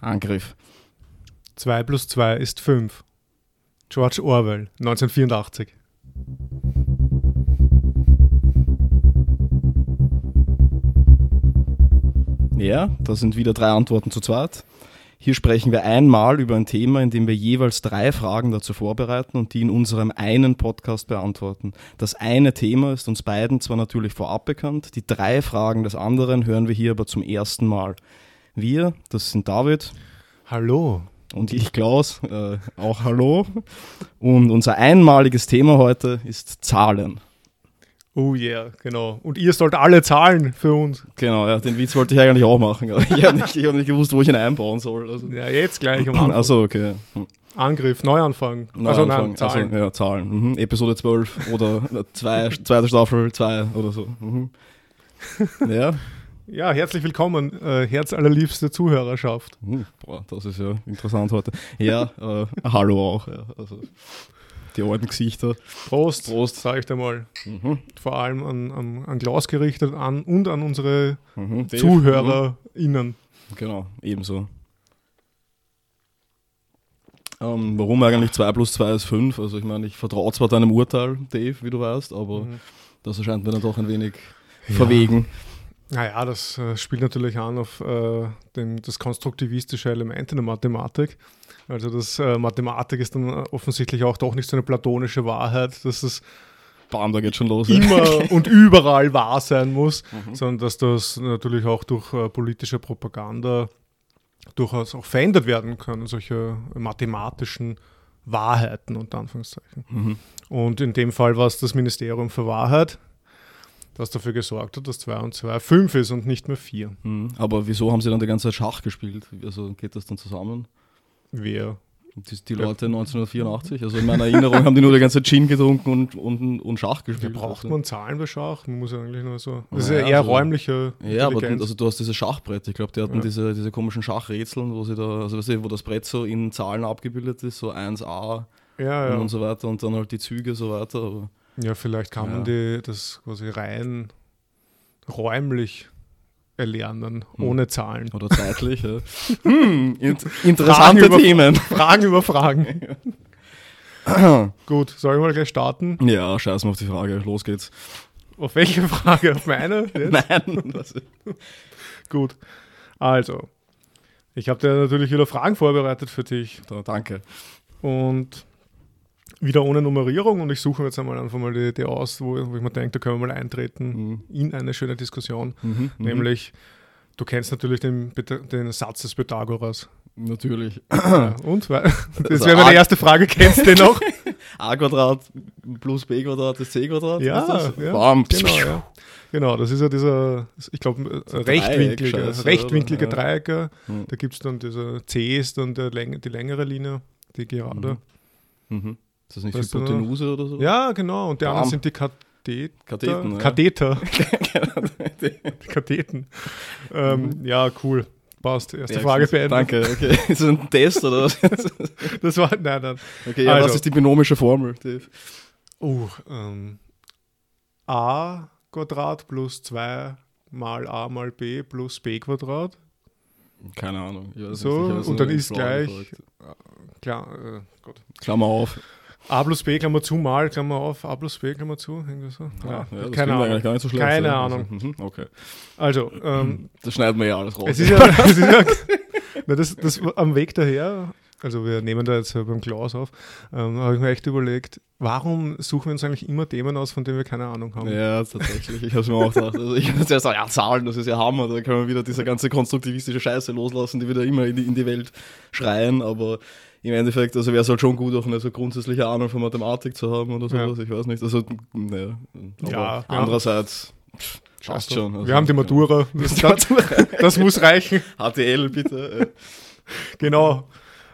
Angriff. 2 plus 2 ist 5. George Orwell, 1984. Ja, da sind wieder 3 Antworten zu zweit. Hier sprechen wir einmal über ein Thema, in dem wir jeweils 3 Fragen dazu vorbereiten und die in unserem einen Podcast beantworten. Das eine Thema ist uns beiden zwar natürlich vorab bekannt, die 3 Fragen des anderen hören wir hier aber zum ersten Mal. Wir, das sind David. Hallo. Und ich, Klaus, auch hallo. Und unser einmaliges Thema heute ist Zahlen. Oh yeah, genau. Und ihr sollt alle zahlen für uns. Genau, ja, den Witz wollte ich eigentlich auch machen, aber ich hab nicht gewusst, wo ich ihn einbauen soll. Also. Ja, jetzt gleich am Anfang. Achso, okay. Angriff, Neuanfang. Zahlen. Also, ja, Zahlen. Mhm. Episode 12 oder 2. Staffel 2 oder so. Mhm. Ja. Ja, herzlich willkommen, herzallerliebste Zuhörerschaft. Boah, das ist ja interessant heute. Ja, hallo auch. Ja, also die alten Gesichter. Prost, sage ich dir mal. Mhm. Vor allem an Klaus gerichtet und an unsere ZuhörerInnen. Genau, ebenso. Warum eigentlich 2 plus 2 ist 5? Also ich meine, ich vertraue zwar deinem Urteil, Dave, wie du weißt, aber das erscheint mir dann doch ein wenig verwegen. Naja, das spielt natürlich an auf das konstruktivistische Element in der Mathematik. Also das Mathematik ist dann offensichtlich auch doch nicht so eine platonische Wahrheit, dass es da geht schon los, immer und überall wahr sein muss, sondern dass das natürlich auch durch politische Propaganda durchaus auch verändert werden können, solche mathematischen Wahrheiten unter Anführungszeichen. Mhm. Und in dem Fall war es das Ministerium für Wahrheit, das dafür gesorgt hat, dass 2 und 2 5 ist und nicht mehr 4. Mhm. Aber wieso haben sie dann die ganze Zeit Schach gespielt? Also geht das dann zusammen? Wer? Die Leute 1984. Also in meiner Erinnerung haben die nur die ganze Zeit Gin getrunken und Schach gespielt. Ja, braucht man Zahlen bei Schach? Man muss ja eigentlich nur so. Das ist ja eher also, räumliche Intelligenz. Ja, aber also du hast dieses Schachbrett. Ich glaube, die hatten diese komischen Schachrätseln, wo sie da, also weißt du, wo das Brett so in Zahlen abgebildet ist, so 1a und so weiter und dann halt die Züge so weiter. Aber ja, vielleicht kann man das quasi rein räumlich erlernen, ohne Zahlen. Oder zeitlich. Ja. Interessante Themen. Fragen über Fragen. Gut, soll ich mal gleich starten? Ja, scheiß mal auf die Frage. Los geht's. Auf welche Frage? Auf meine? Nein. Gut, also. Ich habe dir natürlich wieder Fragen vorbereitet für dich. Da, danke. Und wieder ohne Nummerierung und ich suche jetzt einfach mal die aus, wo ich mir denke, da können wir mal eintreten in eine schöne Diskussion. Mhm, nämlich, du kennst natürlich den Satz des Pythagoras. Natürlich. Ja, und? Das wäre meine erste Frage, kennst du den noch? a² plus b² ist c². Ja, ist das? Ja, genau, das ist ja dieser, ich glaube, rechtwinklige Dreiecke. Ja. Da gibt es dann diese c ist dann die längere Linie, die gerade. Mhm. Ist das nicht Hypotenuse oder so? Ja, genau. Und die anderen sind die Katheten. Die Katheten. Ja, cool. Passt. Erste Frage beendet. Danke, okay. Ist das ein Test oder was? Das war, nein. Okay, ja, also, was ist die binomische Formel, Dave? a² plus 2 mal a mal b plus b². Keine Ahnung. So, und dann ist gleich Klammer auf. A plus B, Klammer zu, mal, Klammer auf, A plus B, Klammer zu, irgendwie so. Ja, keine Ahnung. Gar nicht so schlecht, keine Ahnung. Okay. Also, das schneiden wir ja alles raus. Es ist ja, das am Weg daher, also wir nehmen da jetzt beim Klaus auf, habe ich mir echt überlegt, warum suchen wir uns eigentlich immer Themen aus, von denen wir keine Ahnung haben? Ja, tatsächlich, ich habe es mir auch gedacht. Also ich habe zuerst gesagt, ja, Zahlen, das ist ja Hammer, da können wir wieder diese ganze konstruktivistische Scheiße loslassen, die wieder immer in die Welt schreien, aber im Endeffekt, also wäre es halt schon gut, auch eine so grundsätzliche Ahnung von Mathematik zu haben oder sowas, ich weiß nicht. Also, aber andererseits, passt schon. Also, wir haben die Matura. Das muss reichen. HTL, bitte. Genau.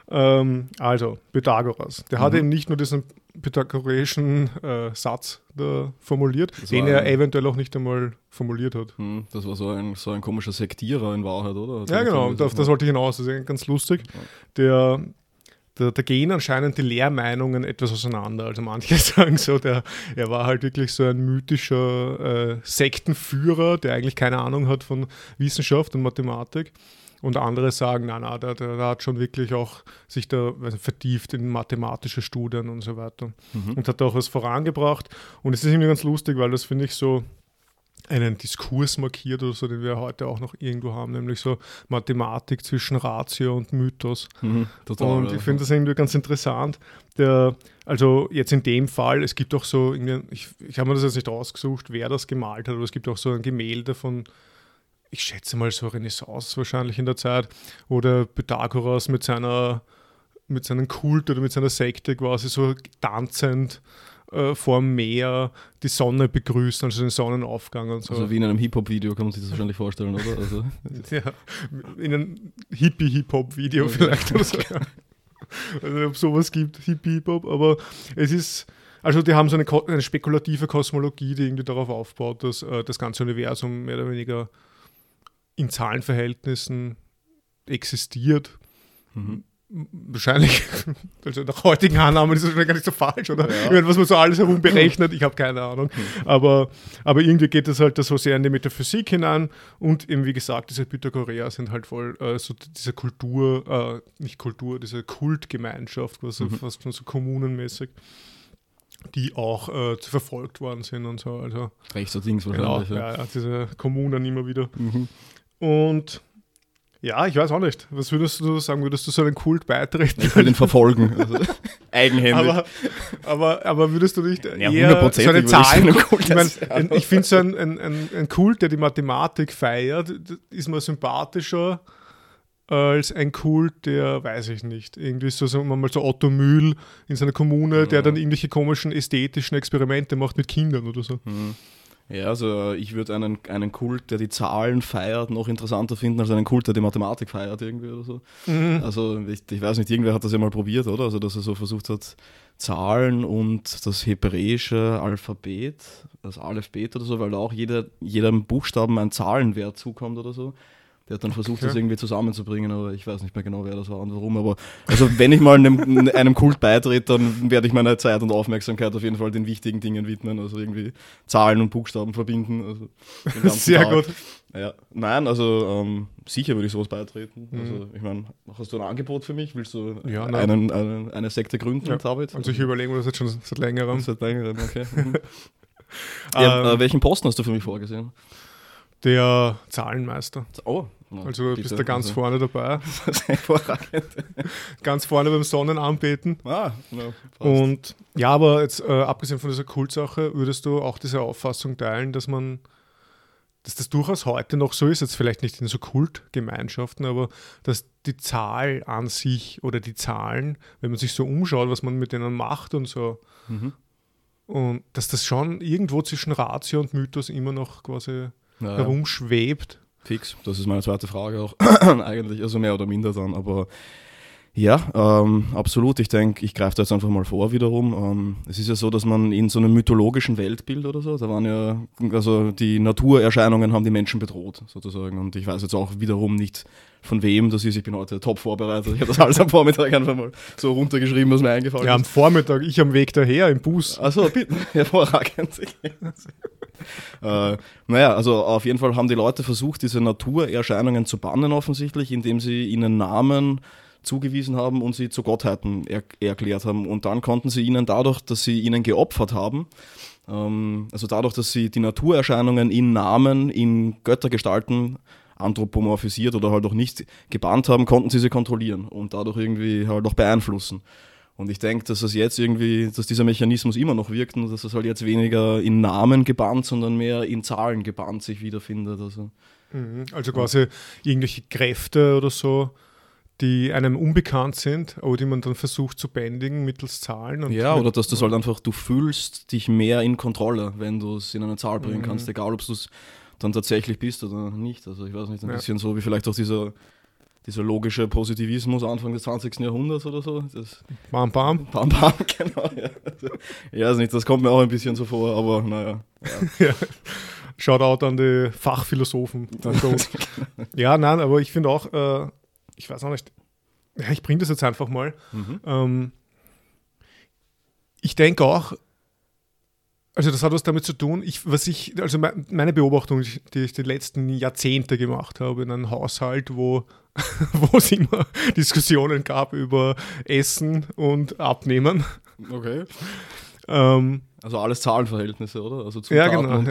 Also, Pythagoras. Der hat eben nicht nur diesen pythagoreischen Satz da formuliert, den er eventuell auch nicht einmal formuliert hat. Das war so ein komischer Sektierer in Wahrheit, oder? Ja, genau. Das wollte ich hinaus. Das ist ganz lustig. Da gehen anscheinend die Lehrmeinungen etwas auseinander. Also manche sagen so, er war halt wirklich so ein mythischer Sektenführer, der eigentlich keine Ahnung hat von Wissenschaft und Mathematik. und andere sagen, na, da hat schon wirklich auch sich da vertieft in mathematische Studien und so weiter und hat auch was vorangebracht. Und es ist irgendwie ganz lustig, weil das, finde ich, so einen Diskurs markiert oder so, den wir heute auch noch irgendwo haben, nämlich so Mathematik zwischen Ratio und Mythos. Total, und ich finde das irgendwie ganz interessant. Also jetzt in dem Fall, es gibt auch so, ich habe mir das jetzt nicht ausgesucht, wer das gemalt hat, aber es gibt auch so ein Gemälde von, ich schätze mal so Renaissance wahrscheinlich in der Zeit, wo der Pythagoras mit seinem Kult oder mit seiner Sekte quasi so tanzend vor dem Meer die Sonne begrüßen, also den Sonnenaufgang und so. Also wie in einem Hip-Hop-Video kann man sich das wahrscheinlich vorstellen, oder? Also. Ja, in einem Hippie-Hip-Hop-Video vielleicht oder so. Also, ob es sowas gibt, Hippie-Hip-Hop, aber es ist, also die haben so eine spekulative Kosmologie, die irgendwie darauf aufbaut, dass das ganze Universum mehr oder weniger in Zahlenverhältnissen existiert. Wahrscheinlich, also nach heutigen Annahmen ist das wahrscheinlich gar nicht so falsch, oder? Ja. Ich meine, was man so alles herum berechnet, ich habe keine Ahnung. Aber irgendwie geht das halt da so sehr in die Metaphysik hinein und eben, wie gesagt, diese Pythagoreer sind halt voll so diese diese Kultgemeinschaft, also fast so kommunenmäßig, die auch verfolgt worden sind und so. Also, rechts und links wahrscheinlich. Genau, ja, diese Kommunen immer wieder. Und ja, ich weiß auch nicht. Was würdest du sagen? Würdest du so einen Kult beitreten? Ich würde ihn verfolgen. Also eigenhändig. Aber würdest du nicht eher so eine Zahl... Ich finde so ein Kult, der die Mathematik feiert, ist mir sympathischer als ein Kult, der, weiß ich nicht, irgendwie so, sagen wir mal, so Otto Mühl in seiner Kommune, der dann irgendwelche komischen ästhetischen Experimente macht mit Kindern oder so. Ja, also ich würde einen Kult, der die Zahlen feiert, noch interessanter finden als einen Kult, der die Mathematik feiert irgendwie oder so. Also ich weiß nicht, irgendwer hat das ja mal probiert, oder? Also dass er so versucht hat, Zahlen und das hebräische Alphabet, das Alphabet oder so, weil da auch jedem Buchstaben ein Zahlenwert zukommt oder so. Der hat dann versucht, das irgendwie zusammenzubringen, aber ich weiß nicht mehr genau, wer das war und warum. Aber also wenn ich mal einem Kult beitrete, dann werde ich meine Zeit und Aufmerksamkeit auf jeden Fall den wichtigen Dingen widmen. Also irgendwie Zahlen und Buchstaben verbinden. Also sehr gut. Ja. Nein, also sicher würde ich sowas beitreten. Also ich meine, hast du ein Angebot für mich? Willst du eine Sekte gründen, David? Also ich überlege mir das jetzt schon seit längerem. Seit längerem, okay. Welchen Posten hast du für mich vorgesehen? Der Zahlenmeister. Oh, na, also du bist da ganz vorne dabei. Das ist hervorragend. Ganz vorne beim Sonnenanbeten. Und ja, aber jetzt abgesehen von dieser Kultsache, würdest du auch diese Auffassung teilen, dass das durchaus heute noch so ist, jetzt vielleicht nicht in so Kultgemeinschaften, aber dass die Zahl an sich oder die Zahlen, wenn man sich so umschaut, was man mit denen macht und so, und dass das schon irgendwo zwischen Ratio und Mythos immer noch quasi herumschwebt. Fix, das ist meine zweite Frage auch eigentlich, also mehr oder minder dann, aber ja, absolut, ich denke, ich greife da jetzt einfach mal vor wiederum. Es ist ja so, dass man in so einem mythologischen Weltbild oder so, da waren ja, also die Naturerscheinungen haben die Menschen bedroht sozusagen und ich weiß jetzt auch wiederum nicht von wem das ist, ich bin heute top vorbereitet, ich habe das alles am Vormittag einfach mal so runtergeschrieben, was mir eingefallen ist. Ja, am Vormittag, ich am Weg daher im Bus. Achso, bitte, hervorragend. Naja, also auf jeden Fall haben die Leute versucht, diese Naturerscheinungen zu bannen offensichtlich, indem sie ihnen Namen zugewiesen haben und sie zu Gottheiten erklärt haben. Und dann konnten sie ihnen dadurch, dass sie ihnen geopfert haben, also dadurch, dass sie die Naturerscheinungen in Namen, in Göttergestalten anthropomorphisiert oder halt auch nicht gebannt haben, konnten sie kontrollieren und dadurch irgendwie halt auch beeinflussen. Und ich denke, dass das jetzt irgendwie, dass dieser Mechanismus immer noch wirkt und dass das halt jetzt weniger in Namen gebannt, sondern mehr in Zahlen gebannt sich wiederfindet. Also quasi irgendwelche Kräfte oder so, die einem unbekannt sind, aber die man dann versucht zu bändigen mittels Zahlen. Und ja, oder dass das halt einfach, du fühlst dich mehr in Kontrolle, wenn du es in eine Zahl bringen kannst, egal ob du es dann tatsächlich bist oder nicht. Also ich weiß nicht, ein bisschen so wie vielleicht auch dieser logische Positivismus Anfang des 20. Jahrhunderts oder so. Bam, bam. Bam, bam, genau. Ja. Ich weiß nicht, das kommt mir auch ein bisschen so vor, aber naja. Ja. Shoutout an die Fachphilosophen. Ja, nein, aber ich finde auch, ich weiß auch nicht, ja, ich bringe das jetzt einfach mal. Ich denke auch, Also das hat was damit zu tun, meine Beobachtung, die ich die letzten Jahrzehnte gemacht habe, in einem Haushalt, wo es immer Diskussionen gab über Essen und Abnehmen. Okay. Also alles Zahlenverhältnisse, oder? Also ja, genau.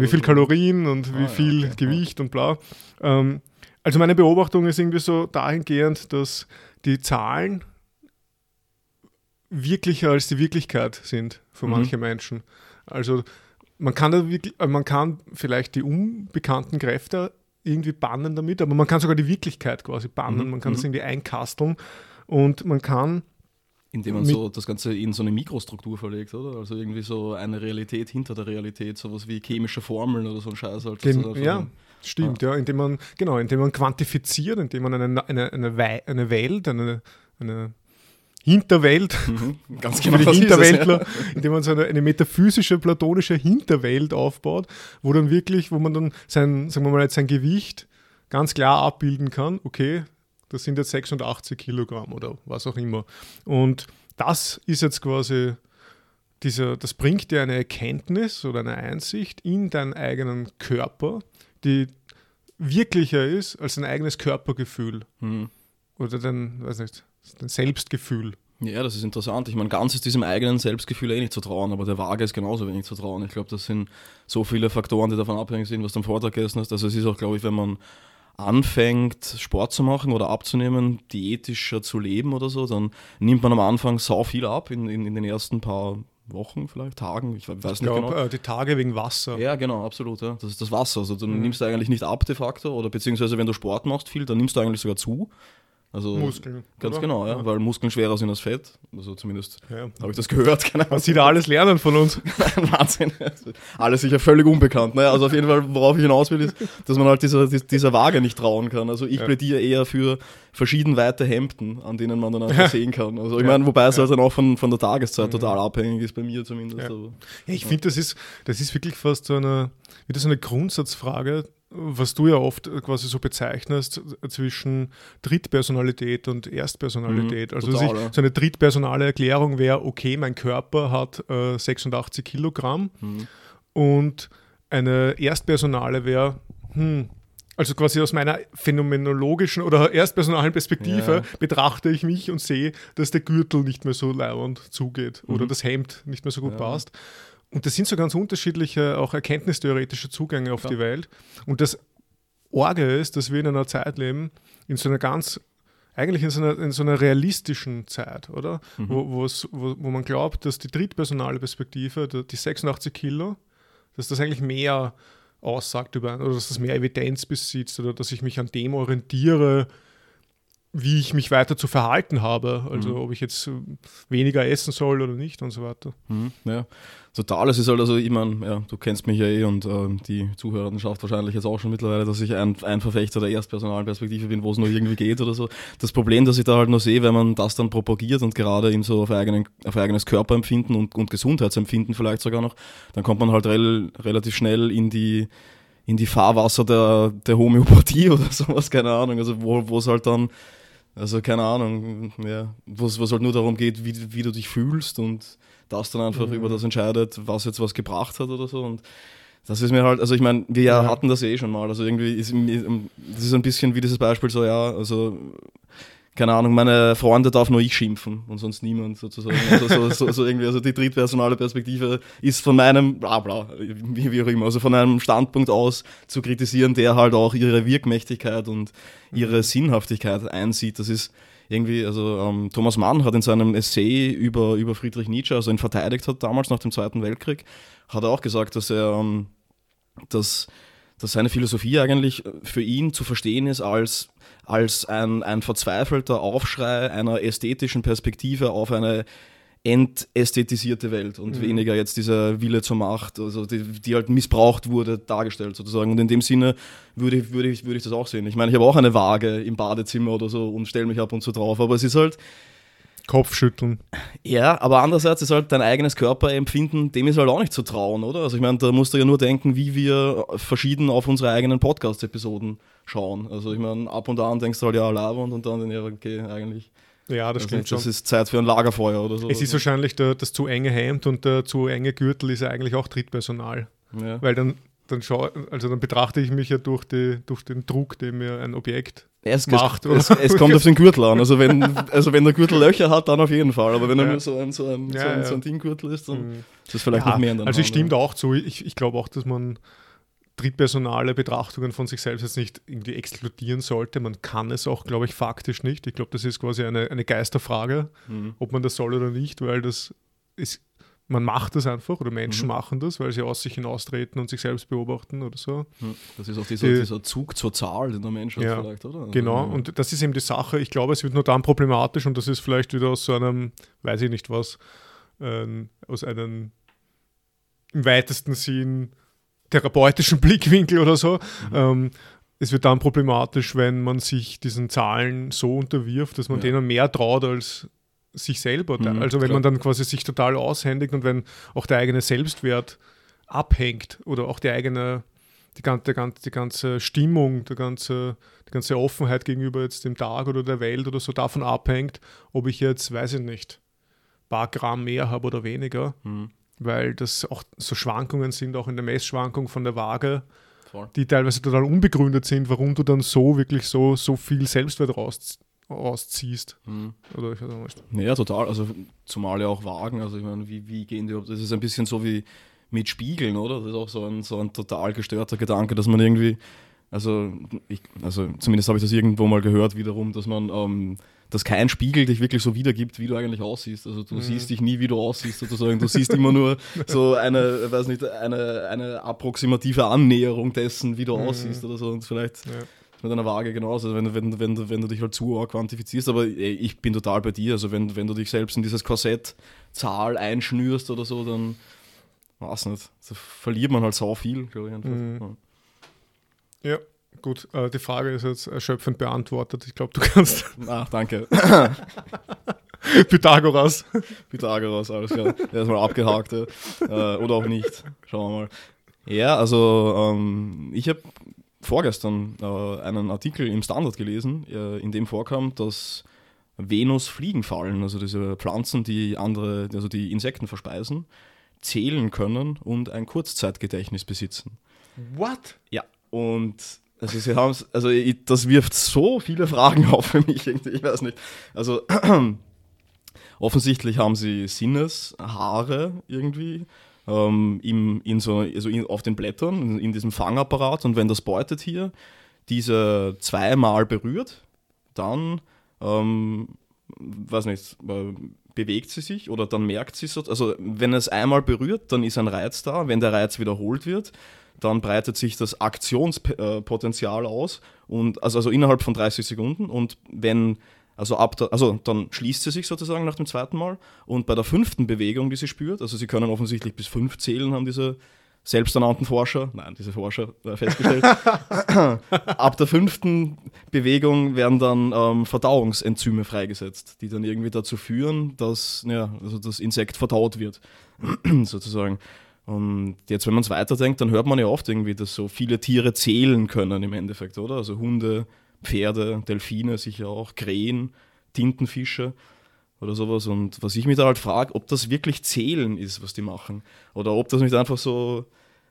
Wie viel Kalorien und wie viel Gewicht und bla. Also meine Beobachtung ist irgendwie so dahingehend, dass die Zahlen wirklicher als die Wirklichkeit sind für manche Menschen. Also man kann vielleicht die unbekannten Kräfte irgendwie bannen damit, aber man kann sogar die Wirklichkeit quasi bannen. Man kann das irgendwie einkasteln und man kann... Indem man so das Ganze in so eine Mikrostruktur verlegt, oder? Also irgendwie so eine Realität hinter der Realität, sowas wie chemische Formeln oder so ein Scheiß. Halt, indem man quantifiziert, indem man eine Welt, eine Hinterwelt, ganz genau, die Hinterweltler, indem man so eine metaphysische, platonische Hinterwelt aufbaut, wo man dann sein Gewicht ganz klar abbilden kann, okay, das sind jetzt 86 Kilogramm oder was auch immer. Und das ist jetzt quasi, das bringt dir eine Erkenntnis oder eine Einsicht in deinen eigenen Körper, die wirklicher ist als dein eigenes Körpergefühl oder dein Selbstgefühl. Ja, das ist interessant. Ich meine, ganz ist diesem eigenen Selbstgefühl eh nicht zu trauen, aber der Waage ist genauso wenig zu trauen. Ich glaube, das sind so viele Faktoren, die davon abhängig sind, was du am Vortag gegessen hast. Also es ist auch, glaube ich, wenn man anfängt, Sport zu machen oder abzunehmen, diätischer zu leben oder so, dann nimmt man am Anfang sau viel ab in den ersten paar Wochen vielleicht, Tagen, ich weiß nicht genau. Die Tage wegen Wasser. Ja, genau, absolut. Ja. Das ist das Wasser. Also du nimmst eigentlich nicht ab de facto, oder beziehungsweise wenn du Sport machst viel, dann nimmst du eigentlich sogar zu. Also Muskeln. Ganz oder? Genau, ja, weil Muskeln schwerer sind als Fett. Also zumindest habe ich das gehört. Keine Ahnung. Was Sie da alles lernen von uns. Wahnsinn. Alles sicher völlig unbekannt. Naja, also auf jeden Fall, worauf ich hinaus will, ist, dass man halt dieser Waage nicht trauen kann. Also ich plädiere eher für verschiedenweite Hemden, an denen man dann einfach sehen kann. Also ich meine, wobei es halt dann auch von der Tageszeit total abhängig ist, bei mir zumindest. Ja. Aber, ich finde, das ist wirklich fast wieder so eine Grundsatzfrage, was du ja oft quasi so bezeichnest, zwischen Drittpersonalität und Erstpersonalität. Also total, so eine drittpersonale Erklärung wäre, okay, mein Körper hat 86 Kilogramm und eine erstpersonale wäre, also quasi aus meiner phänomenologischen oder erstpersonalen Perspektive betrachte ich mich und sehe, dass der Gürtel nicht mehr so leibend zugeht oder das Hemd nicht mehr so gut passt. Und das sind so ganz unterschiedliche, auch erkenntnistheoretische Zugänge auf die Welt. Und das Orge ist, dass wir in einer Zeit leben, in so einer realistischen Zeit, oder? Wo man glaubt, dass die drittpersonale Perspektive, die 86 Kilo, dass das eigentlich mehr aussagt über einen, oder dass das mehr Evidenz besitzt, oder dass ich mich an dem orientiere, wie ich mich weiter zu verhalten habe, also ob ich jetzt weniger essen soll oder nicht und so weiter. Ja, total. Es ist halt, also ich meine, du kennst mich ja eh und die Zuhörerschaft wahrscheinlich jetzt auch schon mittlerweile, dass ich ein Verfechter der erstpersonalen Perspektive bin, wo es nur irgendwie geht oder so. Das Problem, das ich da halt nur sehe, wenn man das dann propagiert und gerade eben so auf eigenes Körperempfinden und Gesundheitsempfinden vielleicht sogar noch, dann kommt man halt relativ schnell in die Fahrwasser der Homöopathie oder sowas, keine Ahnung, also wo es halt dann, also keine Ahnung, was halt nur darum geht, wie du dich fühlst und das dann einfach über das entscheidet, was jetzt was gebracht hat oder so. Und das ist mir halt, also ich meine, wir hatten das eh schon mal, also irgendwie das ist ein bisschen wie dieses Beispiel so, keine Ahnung, meine Freunde darf nur ich schimpfen und sonst niemand sozusagen. Also, so irgendwie, also die drittpersonale Perspektive ist von meinem, wie auch immer, also von einem Standpunkt aus zu kritisieren, der halt auch ihre Wirkmächtigkeit und ihre Sinnhaftigkeit einsieht. Das ist irgendwie, also Thomas Mann hat in seinem Essay über Friedrich Nietzsche, also ihn verteidigt hat damals nach dem Zweiten Weltkrieg, hat er auch gesagt, dass er dass seine Philosophie eigentlich für ihn zu verstehen ist als ein verzweifelter Aufschrei einer ästhetischen Perspektive auf eine entästhetisierte Welt und weniger jetzt dieser Wille zur Macht, also die halt missbraucht wurde, dargestellt sozusagen. Und in dem Sinne würde ich das auch sehen. Ich meine, ich habe auch eine Waage im Badezimmer oder so und stelle mich ab und zu drauf, aber es ist halt... Kopfschütteln. Ja, aber andererseits ist halt dein eigenes Körperempfinden, dem ist halt auch nicht zu trauen, oder? Also ich meine, da musst du ja nur denken, wie wir verschieden auf unsere eigenen Podcast-Episoden schauen. Also ich meine, ab und an denkst du halt, ja, labernd und dann, okay, eigentlich Ja, das stimmt schon. Das ist Zeit für ein Lagerfeuer oder so. Es ist wahrscheinlich das zu enge Hemd und der zu enge Gürtel ist ja eigentlich auch Trittpersonal. Ja. Weil dann betrachte ich mich ja durch den Druck, den mir ein Objekt macht. Es kommt auf den Gürtel an. Also wenn der Gürtel Löcher hat, dann auf jeden Fall. Aber wenn er nur so ein Ding-Gürtel ist, dann ist das vielleicht noch mehr in der Hand. Also es stimmt auch zu. Ich glaube auch, dass man trittpersonale Betrachtungen von sich selbst jetzt nicht irgendwie exkludieren sollte. Man kann es auch, glaube ich, faktisch nicht. Ich glaube, das ist quasi eine Geisterfrage, ob man das soll oder nicht, weil das ist... Man macht das einfach, oder Menschen machen das, weil sie aus sich hinaustreten und sich selbst beobachten oder so. Das ist auch dieser Zug zur Zahl, den der Mensch hat vielleicht, oder? Genau, und das ist eben die Sache. Ich glaube, es wird nur dann problematisch und das ist vielleicht wieder aus so einem, weiß ich nicht was, aus einem im weitesten Sinn therapeutischen Blickwinkel oder so. Es wird dann problematisch, wenn man sich diesen Zahlen so unterwirft, dass man denen mehr traut als sich selber. Also wenn man dann quasi sich total aushändigt und wenn auch der eigene Selbstwert abhängt oder auch die ganze Stimmung, die ganze Offenheit gegenüber jetzt dem Tag oder der Welt oder so davon abhängt, ob ich jetzt, weiß ich nicht, ein paar Gramm mehr habe oder weniger, weil das auch so Schwankungen sind, auch in der Messschwankung von der Waage, die teilweise total unbegründet sind, warum du dann so viel Selbstwert rausziehst. Oder ich weiß auch nicht. Naja, total. Also zumal ja auch Wagen. Also ich meine, wie gehen die? Das ist ein bisschen so wie mit Spiegeln, oder? Das ist auch so ein total gestörter Gedanke, dass man irgendwie, also zumindest habe ich das irgendwo mal gehört wiederum, dass man, dass kein Spiegel dich wirklich so wiedergibt, wie du eigentlich aussiehst. Also du siehst dich nie, wie du aussiehst, sozusagen. Du siehst immer nur so eine, weiß nicht, eine approximative Annäherung dessen, wie du aussiehst oder so. Und vielleicht... Ja. Mit einer Waage genauso, wenn du dich halt zu quantifizierst, aber ich bin total bei dir, also wenn du dich selbst in dieses Korsett Zahl einschnürst oder so, dann weiß nicht, so verliert man halt sau viel, glaube ich einfach. Ja, gut, die Frage ist jetzt erschöpfend beantwortet, ich glaube, du kannst... danke. Pythagoras, alles klar, erstmal abgehakt, ja. Oder auch nicht, schauen wir mal. Ja, also ich habe vorgestern einen Artikel im Standard gelesen, in dem vorkam, dass Venusfliegen fallen, also diese Pflanzen, die Insekten verspeisen, zählen können und ein Kurzzeitgedächtnis besitzen. What? Ja, und also sie haben das wirft so viele Fragen auf für mich irgendwie, ich weiß nicht. Also offensichtlich haben sie Sinneshaare irgendwie. Auf den Blättern, in diesem Fangapparat, und wenn das Beutetier diese zweimal berührt, dann bewegt sie sich oder dann merkt sie so, also wenn es einmal berührt, dann ist ein Reiz da, wenn der Reiz wiederholt wird, dann breitet sich das Aktionspotenzial aus und also innerhalb von 30 Sekunden und wenn dann schließt sie sich sozusagen nach dem zweiten Mal und bei der fünften Bewegung, die sie spürt, also sie können offensichtlich bis 5 zählen, haben diese selbsternannten Forscher, festgestellt, ab der 5. Bewegung werden dann Verdauungsenzyme freigesetzt, die dann irgendwie dazu führen, dass das Insekt verdaut wird, sozusagen. Und jetzt, wenn man es weiterdenkt, dann hört man ja oft irgendwie, dass so viele Tiere zählen können im Endeffekt, oder? Also Hunde, Pferde, Delfine sicher auch, Krähen, Tintenfische oder sowas. Und was ich mich da halt frage, ob das wirklich Zählen ist, was die machen. Oder ob das nicht einfach so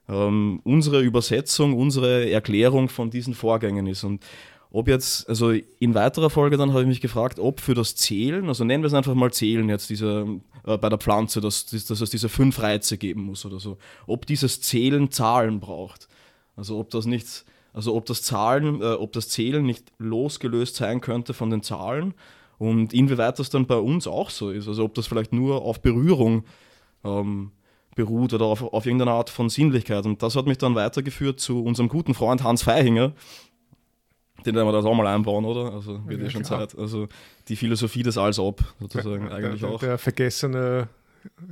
unsere Übersetzung, unsere Erklärung von diesen Vorgängen ist. Und ob jetzt, also in weiterer Folge dann habe ich mich gefragt, ob für das Zählen, also nennen wir es einfach mal Zählen jetzt, bei der Pflanze, dass es diese 5 Reize geben muss oder so. Ob dieses Zählen Zahlen braucht. Also ob das nichts... Also ob das Zählen nicht losgelöst sein könnte von den Zahlen und inwieweit das dann bei uns auch so ist. Also ob das vielleicht nur auf Berührung beruht oder auf irgendeiner Art von Sinnlichkeit. Und das hat mich dann weitergeführt zu unserem guten Freund Hans Vaihinger. Den werden wir das auch mal einbauen, oder? Also wird ja schon Zeit. Also die Philosophie des Als Ob sozusagen eigentlich auch. Der vergessene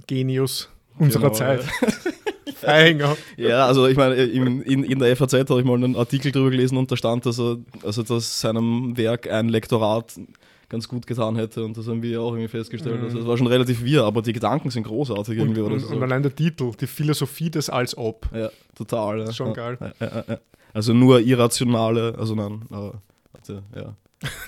Genius unserer Zeit. Ja, also ich meine, in der FAZ habe ich mal einen Artikel drüber gelesen und da stand, dass seinem Werk ein Lektorat ganz gut getan hätte und das haben wir auch irgendwie festgestellt. Also das war schon relativ wirr, aber die Gedanken sind großartig irgendwie. Und allein der Titel, die Philosophie des Als Ob. Ja, total. Ja. Schon geil. Also nur irrationale, also nein, warte, ja.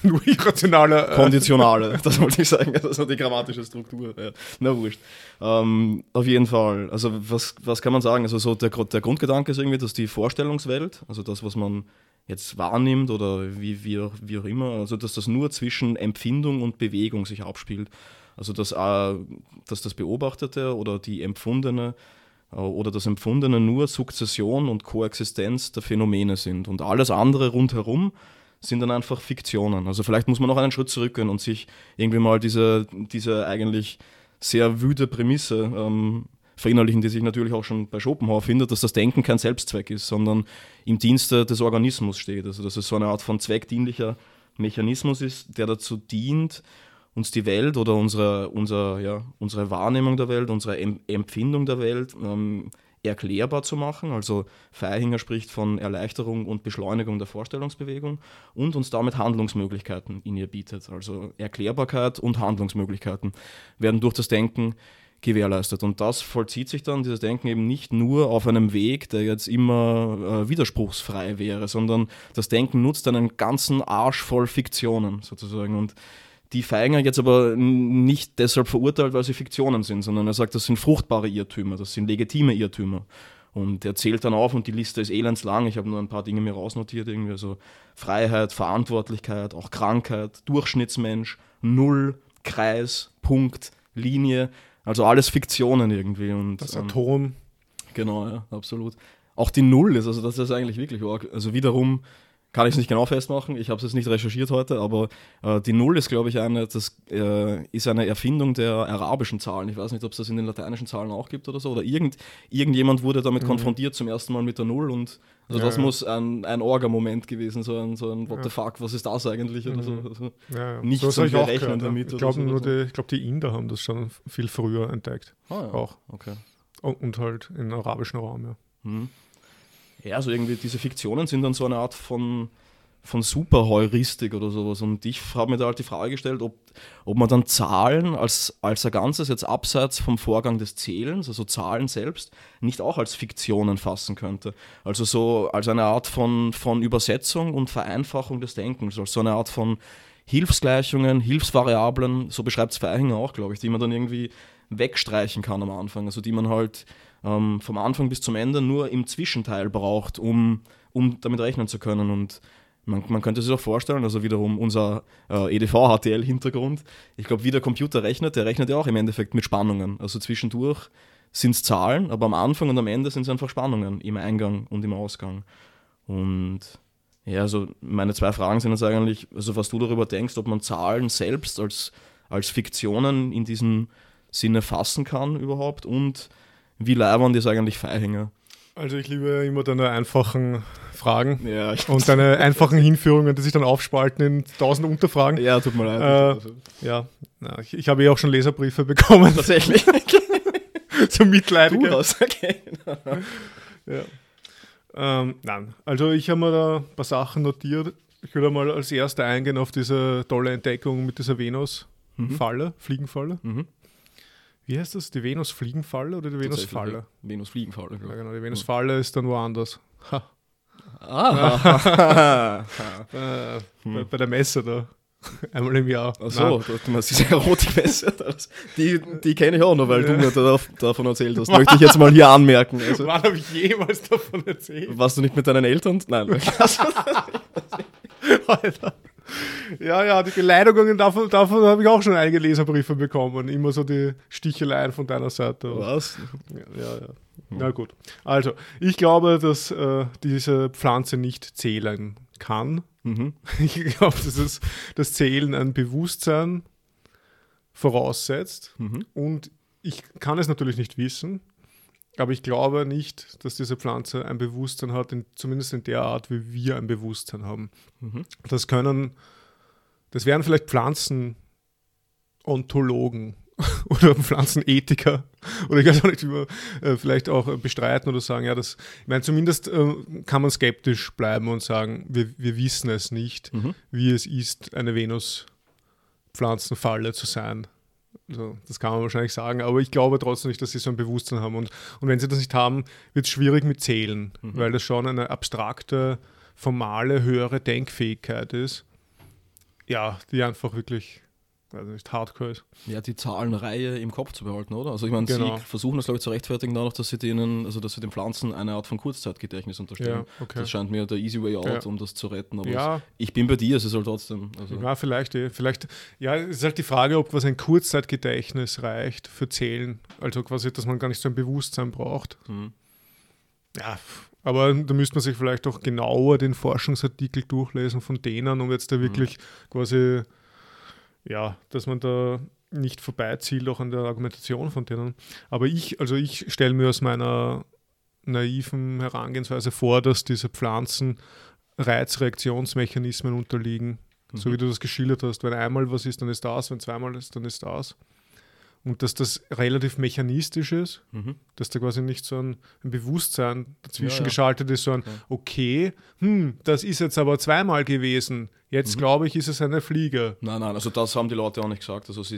Nur irrationale. Konditionale, das wollte ich sagen. Also die grammatische Struktur. Ja. Na wurscht. Auf jeden Fall. Also was kann man sagen? Also so der Grundgedanke ist irgendwie, dass die Vorstellungswelt, also das, was man jetzt wahrnimmt oder wie auch immer, also dass das nur zwischen Empfindung und Bewegung sich abspielt. Also dass das Beobachtete oder die Empfundene oder das Empfundene nur Sukzession und Koexistenz der Phänomene sind und alles andere rundherum sind dann einfach Fiktionen. Also vielleicht muss man noch einen Schritt zurückgehen und sich irgendwie mal diese eigentlich sehr wüde Prämisse verinnerlichen, die sich natürlich auch schon bei Schopenhauer findet, dass das Denken kein Selbstzweck ist, sondern im Dienste des Organismus steht. Also dass es so eine Art von zweckdienlicher Mechanismus ist, der dazu dient, uns die Welt oder unsere Wahrnehmung der Welt, unsere Empfindung der Welt erklärbar zu machen. Also Feihinger spricht von Erleichterung und Beschleunigung der Vorstellungsbewegung und uns damit Handlungsmöglichkeiten in ihr bietet. Also Erklärbarkeit und Handlungsmöglichkeiten werden durch das Denken gewährleistet. Und das vollzieht sich dann, dieses Denken eben nicht nur auf einem Weg, der jetzt immer widerspruchsfrei wäre, sondern das Denken nutzt einen ganzen Arsch voll Fiktionen sozusagen und die Feihinger jetzt aber nicht deshalb verurteilt, weil sie Fiktionen sind, sondern er sagt, das sind fruchtbare Irrtümer, das sind legitime Irrtümer. Und er zählt dann auf und die Liste ist elendslang. Ich habe nur ein paar Dinge mir rausnotiert, irgendwie. Also Freiheit, Verantwortlichkeit, auch Krankheit, Durchschnittsmensch, Null, Kreis, Punkt, Linie. Also alles Fiktionen irgendwie. Und das Atom. Genau, ja, absolut. Auch die Null ist, also das ist eigentlich wirklich arg. Also wiederum kann ich es nicht genau festmachen, ich habe es jetzt nicht recherchiert heute, aber die Null ist, glaube ich, eine Erfindung der arabischen Zahlen. Ich weiß nicht, ob es das in den lateinischen Zahlen auch gibt oder so. Oder irgendjemand wurde damit konfrontiert zum ersten Mal mit der Null und also das muss ein Orga-Moment gewesen sein, so ein What the fuck, was ist das eigentlich? Oder so. Ja. Nicht so zum Rechnen damit. Ich glaube, die Inder haben das schon viel früher entdeckt. Ah, ja. Auch. Okay. Und halt im arabischen Raum, ja. Hm. Ja, also irgendwie diese Fiktionen sind dann so eine Art von Superheuristik oder sowas. Und ich habe mir da halt die Frage gestellt, ob man dann Zahlen als ein Ganzes jetzt abseits vom Vorgang des Zählens, also Zahlen selbst, nicht auch als Fiktionen fassen könnte. Also so als eine Art von Übersetzung und Vereinfachung des Denkens, als so eine Art von Hilfsgleichungen, Hilfsvariablen, so beschreibt es Feihinger auch, glaube ich, die man dann irgendwie wegstreichen kann am Anfang, also die man halt vom Anfang bis zum Ende nur im Zwischenteil braucht, um damit rechnen zu können. Und man könnte sich auch vorstellen, also wiederum unser EDV-HTL-Hintergrund, ich glaube, wie der rechnet ja auch im Endeffekt mit Spannungen. Also zwischendurch sind es Zahlen, aber am Anfang und am Ende sind es einfach Spannungen im Eingang und im Ausgang. Und ja, also meine zwei Fragen sind jetzt eigentlich, also was du darüber denkst, ob man Zahlen selbst als Fiktionen in diesem Sinne fassen kann überhaupt und wie leibend ist eigentlich Feihinger? Also ich liebe immer deine einfachen Fragen und deine einfachen Hinführungen, die sich dann aufspalten in 1000 Unterfragen. Ja, tut mir leid. Ich habe auch schon Leserbriefe bekommen. Tatsächlich? Zum Mitleid. Okay. Ja. Nein, also ich habe mir da ein paar Sachen notiert. Ich würde mal als Erster eingehen auf diese tolle Entdeckung mit dieser Venus-Falle, Fliegenfalle. Mhm. Wie heißt das? Die Venus-Fliegenfalle oder die Venus-Falle? Venus-Fliegenfalle, glaube ich. Ja, genau, die Venus-Falle ist dann woanders. Ha. Ah. Bei der Messe da. Einmal im Jahr. Ach so, du meinst diese Erotikmesse. Die kenne ich auch noch, weil du mir davon erzählt hast. Möchte ich jetzt mal hier anmerken. Also, wann habe ich jemals davon erzählt? Warst du nicht mit deinen Eltern? Nein. Alter. Ja, die Beleidigungen, davon habe ich auch schon einige Leserbriefe bekommen. Immer so die Sticheleien von deiner Seite. Was? Ja. Na gut. Also, ich glaube, dass diese Pflanze nicht zählen kann. Mhm. Ich glaube, dass das Zählen ein Bewusstsein voraussetzt. Mhm. Und ich kann es natürlich nicht wissen, aber ich glaube nicht, dass diese Pflanze ein Bewusstsein hat, zumindest in der Art, wie wir ein Bewusstsein haben. Mhm. Das wären vielleicht Pflanzenontologen oder Pflanzenethiker oder ich weiß auch nicht, wie man vielleicht auch bestreiten oder sagen, ja, das, ich meine, zumindest kann man skeptisch bleiben und sagen, wir wissen es nicht, wie es ist, eine Venus-Pflanzenfalle zu sein. Also, das kann man wahrscheinlich sagen, aber ich glaube trotzdem nicht, dass sie so ein Bewusstsein haben. Und wenn sie das nicht haben, wird es schwierig mit Zählen, weil das schon eine abstrakte, formale, höhere Denkfähigkeit ist, Ja, die einfach wirklich, also nicht hardcore ist. Ja, die Zahlenreihe im Kopf zu behalten, oder? Also ich meine, genau. Sie versuchen das, glaube ich, zu rechtfertigen dadurch, dass sie den Pflanzen eine Art von Kurzzeitgedächtnis unterstellen. Ja, okay. Das scheint mir der easy way out, um das zu retten. Aber ich bin bei dir, es ist halt trotzdem. Also. Ja, vielleicht. Ja, es ist halt die Frage, ob quasi ein Kurzzeitgedächtnis reicht für Zählen. Also quasi, dass man gar nicht so ein Bewusstsein braucht. Hm. Ja, aber da müsste man sich vielleicht auch genauer den Forschungsartikel durchlesen von denen, um jetzt da wirklich quasi... Ja, dass man da nicht vorbeizielt, auch an der Argumentation von denen. Aber ich stelle mir aus meiner naiven Herangehensweise vor, dass diese Pflanzen Reizreaktionsmechanismen unterliegen. Mhm. So wie du das geschildert hast. Wenn einmal was ist, dann ist das. Wenn zweimal ist, dann ist das. Und dass das relativ mechanistisch ist, dass da quasi nicht so ein Bewusstsein dazwischen geschaltet ist, sondern das ist jetzt aber zweimal gewesen, jetzt glaube ich, ist es eine Fliege. Nein, also das haben die Leute auch nicht gesagt. Also sie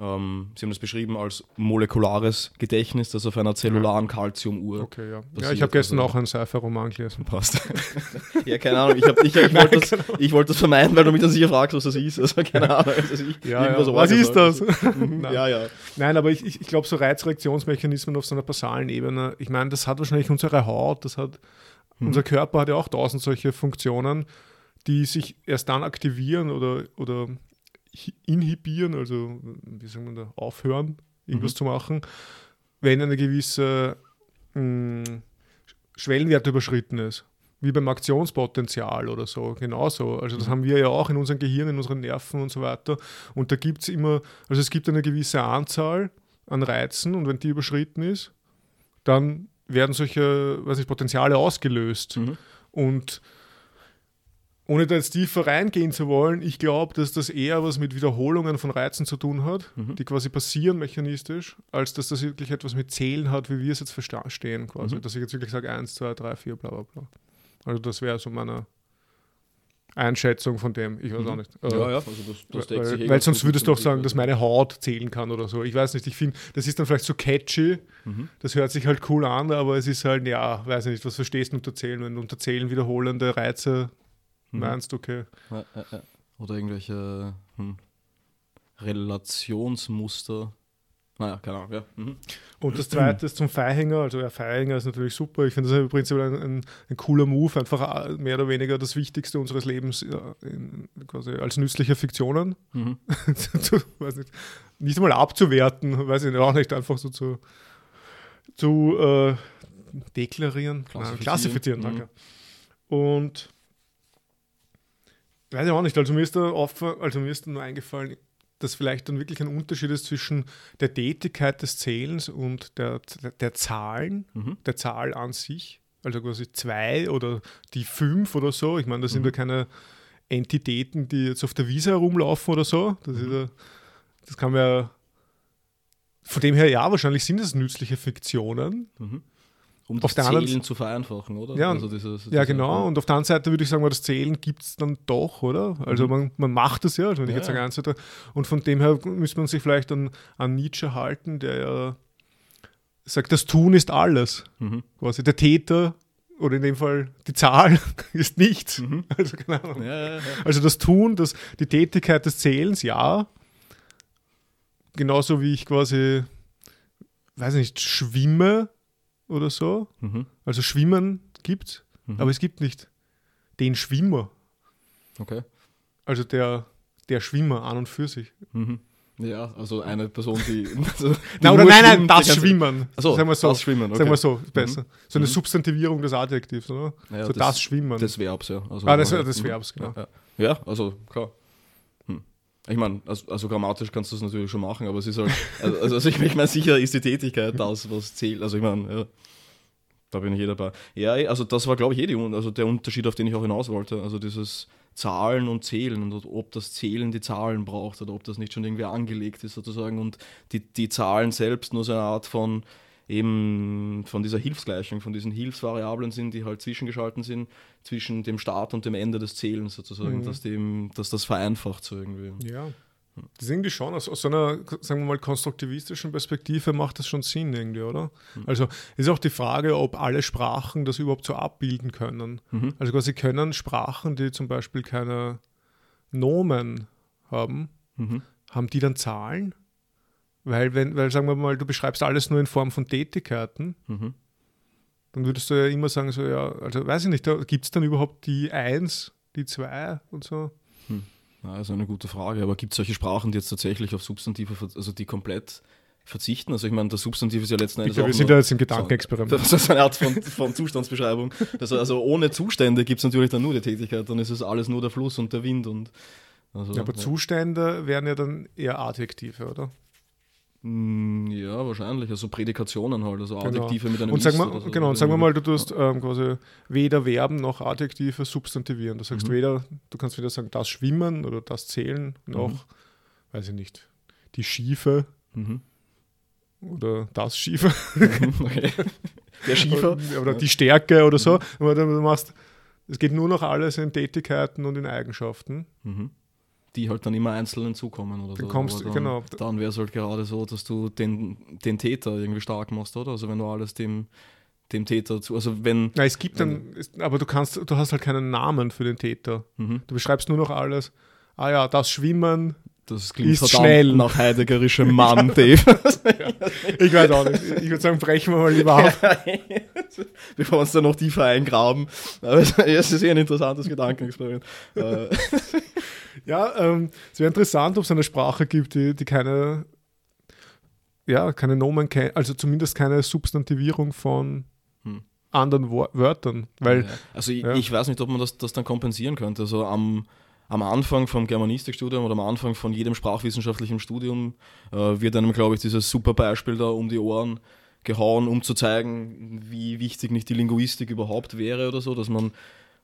haben das beschrieben als molekulares Gedächtnis, das auf einer zellularen Kalziumuhr passiert. Ja, ich habe gestern auch einen Sci-Fi-Roman gelesen. Passt. Ja, keine Ahnung. Ich wollte das vermeiden, weil du mich dann sicher fragst, was das ist. Also keine Ahnung. Also was ist das? Nein. Nein, aber ich glaube, so Reizreaktionsmechanismen auf so einer basalen Ebene, ich meine, das hat wahrscheinlich unsere Haut, unser Körper hat ja auch 1000 solche Funktionen, die sich erst dann aktivieren oder inhibieren, also wie sagt man da, aufhören, irgendwas zu machen, wenn eine gewisse Schwellenwert überschritten ist. Wie beim Aktionspotenzial oder so, genauso. Also das haben wir ja auch in unserem Gehirn, in unseren Nerven und so weiter. Und da gibt es immer, also es gibt eine gewisse Anzahl an Reizen und wenn die überschritten ist, dann werden solche, Potenziale ausgelöst. Und ohne da jetzt tiefer reingehen zu wollen, ich glaube, dass das eher was mit Wiederholungen von Reizen zu tun hat, die quasi passieren mechanistisch, als dass das wirklich etwas mit Zählen hat, wie wir es jetzt verstehen quasi. Dass ich jetzt wirklich sage, 1, 2, 3, 4, bla bla bla. Also das wäre so meine Einschätzung von dem. Ich weiß auch nicht. Also das deckt sich weil sonst würdest du doch sagen, dass meine Haut zählen kann oder so. Ich weiß nicht, ich finde, das ist dann vielleicht so catchy, das hört sich halt cool an, aber es ist halt, weiß nicht, was verstehst du unter Zählen? Wenn du unter Zählen wiederholende Reize meinst, okay. Oder irgendwelche Relationsmuster. Naja, keine Ahnung, Und das Zweite ist zum Feihänger. Also Feihänger ist natürlich super. Ich finde das im Prinzip ein cooler Move. Einfach mehr oder weniger das Wichtigste unseres Lebens quasi als nützliche Fiktionen. Weiß nicht mal abzuwerten, weiß ich auch nicht, einfach so zu deklarieren. Klassifizieren, danke. Und weiß ich auch nicht, also mir ist da nur eingefallen, dass vielleicht dann wirklich ein Unterschied ist zwischen der Tätigkeit des Zählens und der Zahlen, der Zahl an sich, also quasi 2 oder die 5 oder so. Ich meine, das sind ja keine Entitäten, die jetzt auf der Wiese herumlaufen oder so. Das kann man ja, von dem her wahrscheinlich sind das nützliche Fiktionen. Um das Zählen zu vereinfachen, oder? Ja, also das genau. Und auf der anderen Seite würde ich sagen, das Zählen gibt es dann doch, oder? Also man macht es ja. Also wenn ich jetzt sage, 1, 2, 3. Und von dem her müsste man sich vielleicht an Nietzsche halten, der ja sagt, das Tun ist alles. Quasi der Täter, oder in dem Fall die Zahl, ist nichts. Also keine Ahnung. Ja. Also das Tun, die Tätigkeit des Zählens, genauso wie ich quasi, weiß nicht, schwimme, oder so. Also Schwimmen gibt's, aber es gibt nicht den Schwimmer. Okay. Also der Schwimmer an und für sich. Ja, also eine Person, die... Also nein, das Schwimmen. So, sagen wir so, das Schwimmen. Okay. Sagen wir so, ist besser. So eine Substantivierung des Adjektivs, oder? Ja, so das Schwimmen. Des Verbs, ja. Also des Verbs, genau. Ja, also klar. Ich meine, also grammatisch kannst du es natürlich schon machen, aber es ist halt, also ich meine, sicher ist die Tätigkeit das, was zählt. Also ich meine, da bin ich dabei. Ja, also das war, glaube ich, der Unterschied, auf den ich auch hinaus wollte. Also dieses Zahlen und Zählen und ob das Zählen die Zahlen braucht oder ob das nicht schon irgendwie angelegt ist sozusagen und die Zahlen selbst nur so eine Art von eben von dieser Hilfsgleichung, von diesen Hilfsvariablen sind, die halt zwischengeschalten sind, zwischen dem Start und dem Ende des Zählens sozusagen, dass das vereinfacht so irgendwie. Ja, das ist irgendwie schon, aus so einer, sagen wir mal, konstruktivistischen Perspektive macht das schon Sinn irgendwie, oder? Also ist auch die Frage, ob alle Sprachen das überhaupt so abbilden können. Also quasi können Sprachen, die zum Beispiel keine Nomen haben, haben die dann Zahlen? Weil, sagen wir mal, du beschreibst alles nur in Form von Tätigkeiten, dann würdest du ja immer sagen, so, ja, also weiß ich nicht, gibt es dann überhaupt die 1, die 2 und so? Na, das ist eine gute Frage, aber gibt es solche Sprachen, die jetzt tatsächlich auf Substantive, also die komplett verzichten? Also ich meine, das Substantiv ist ja letzten Endes wir sind ja jetzt im Gedankenexperiment. Das ist eine Art von Zustandsbeschreibung. Also ohne Zustände gibt es natürlich dann nur die Tätigkeit, dann ist es alles nur der Fluss und der Wind. Zustände wären ja dann eher Adjektive, oder? Ja, wahrscheinlich. Also Prädikationen halt, also Adjektive mit einem Und sagen wir mal, du tust quasi weder Verben noch Adjektive substantivieren. Du sagst weder, du kannst weder sagen, das Schwimmen oder das Zählen, noch, weiß ich nicht, die Schiefe oder das Schiefe. Der Schiefer. Oder die Stärke oder so. Aber du machst, es geht nur noch alles in Tätigkeiten und in Eigenschaften. Die halt dann immer einzeln hinzukommen oder dann so. Dann wäre es halt gerade so, dass du den Täter irgendwie stark machst, oder? Also wenn du alles dem Täter zu, also wenn... Na, es gibt dann, aber du hast halt keinen Namen für den Täter. Du beschreibst nur noch alles. Ah ja, das Schwimmen ist schnell. Nach heideggerischem Mann, Dave. Ich weiß auch nicht. Ich würde sagen, brechen wir mal lieber auf. Bevor wir uns dann noch tiefer eingraben. Aber es ist ein interessantes Gedankenexperiment. Ja, es wäre interessant, ob es eine Sprache gibt, die keine Nomen kennt, also zumindest keine Substantivierung von anderen Wörtern. Weil, ich weiß nicht, ob man das dann kompensieren könnte. Also am Anfang vom Germanistikstudium oder am Anfang von jedem sprachwissenschaftlichen Studium wird einem, glaube ich, dieses super Beispiel da um die Ohren gehauen, um zu zeigen, wie wichtig nicht die Linguistik überhaupt wäre oder so, dass man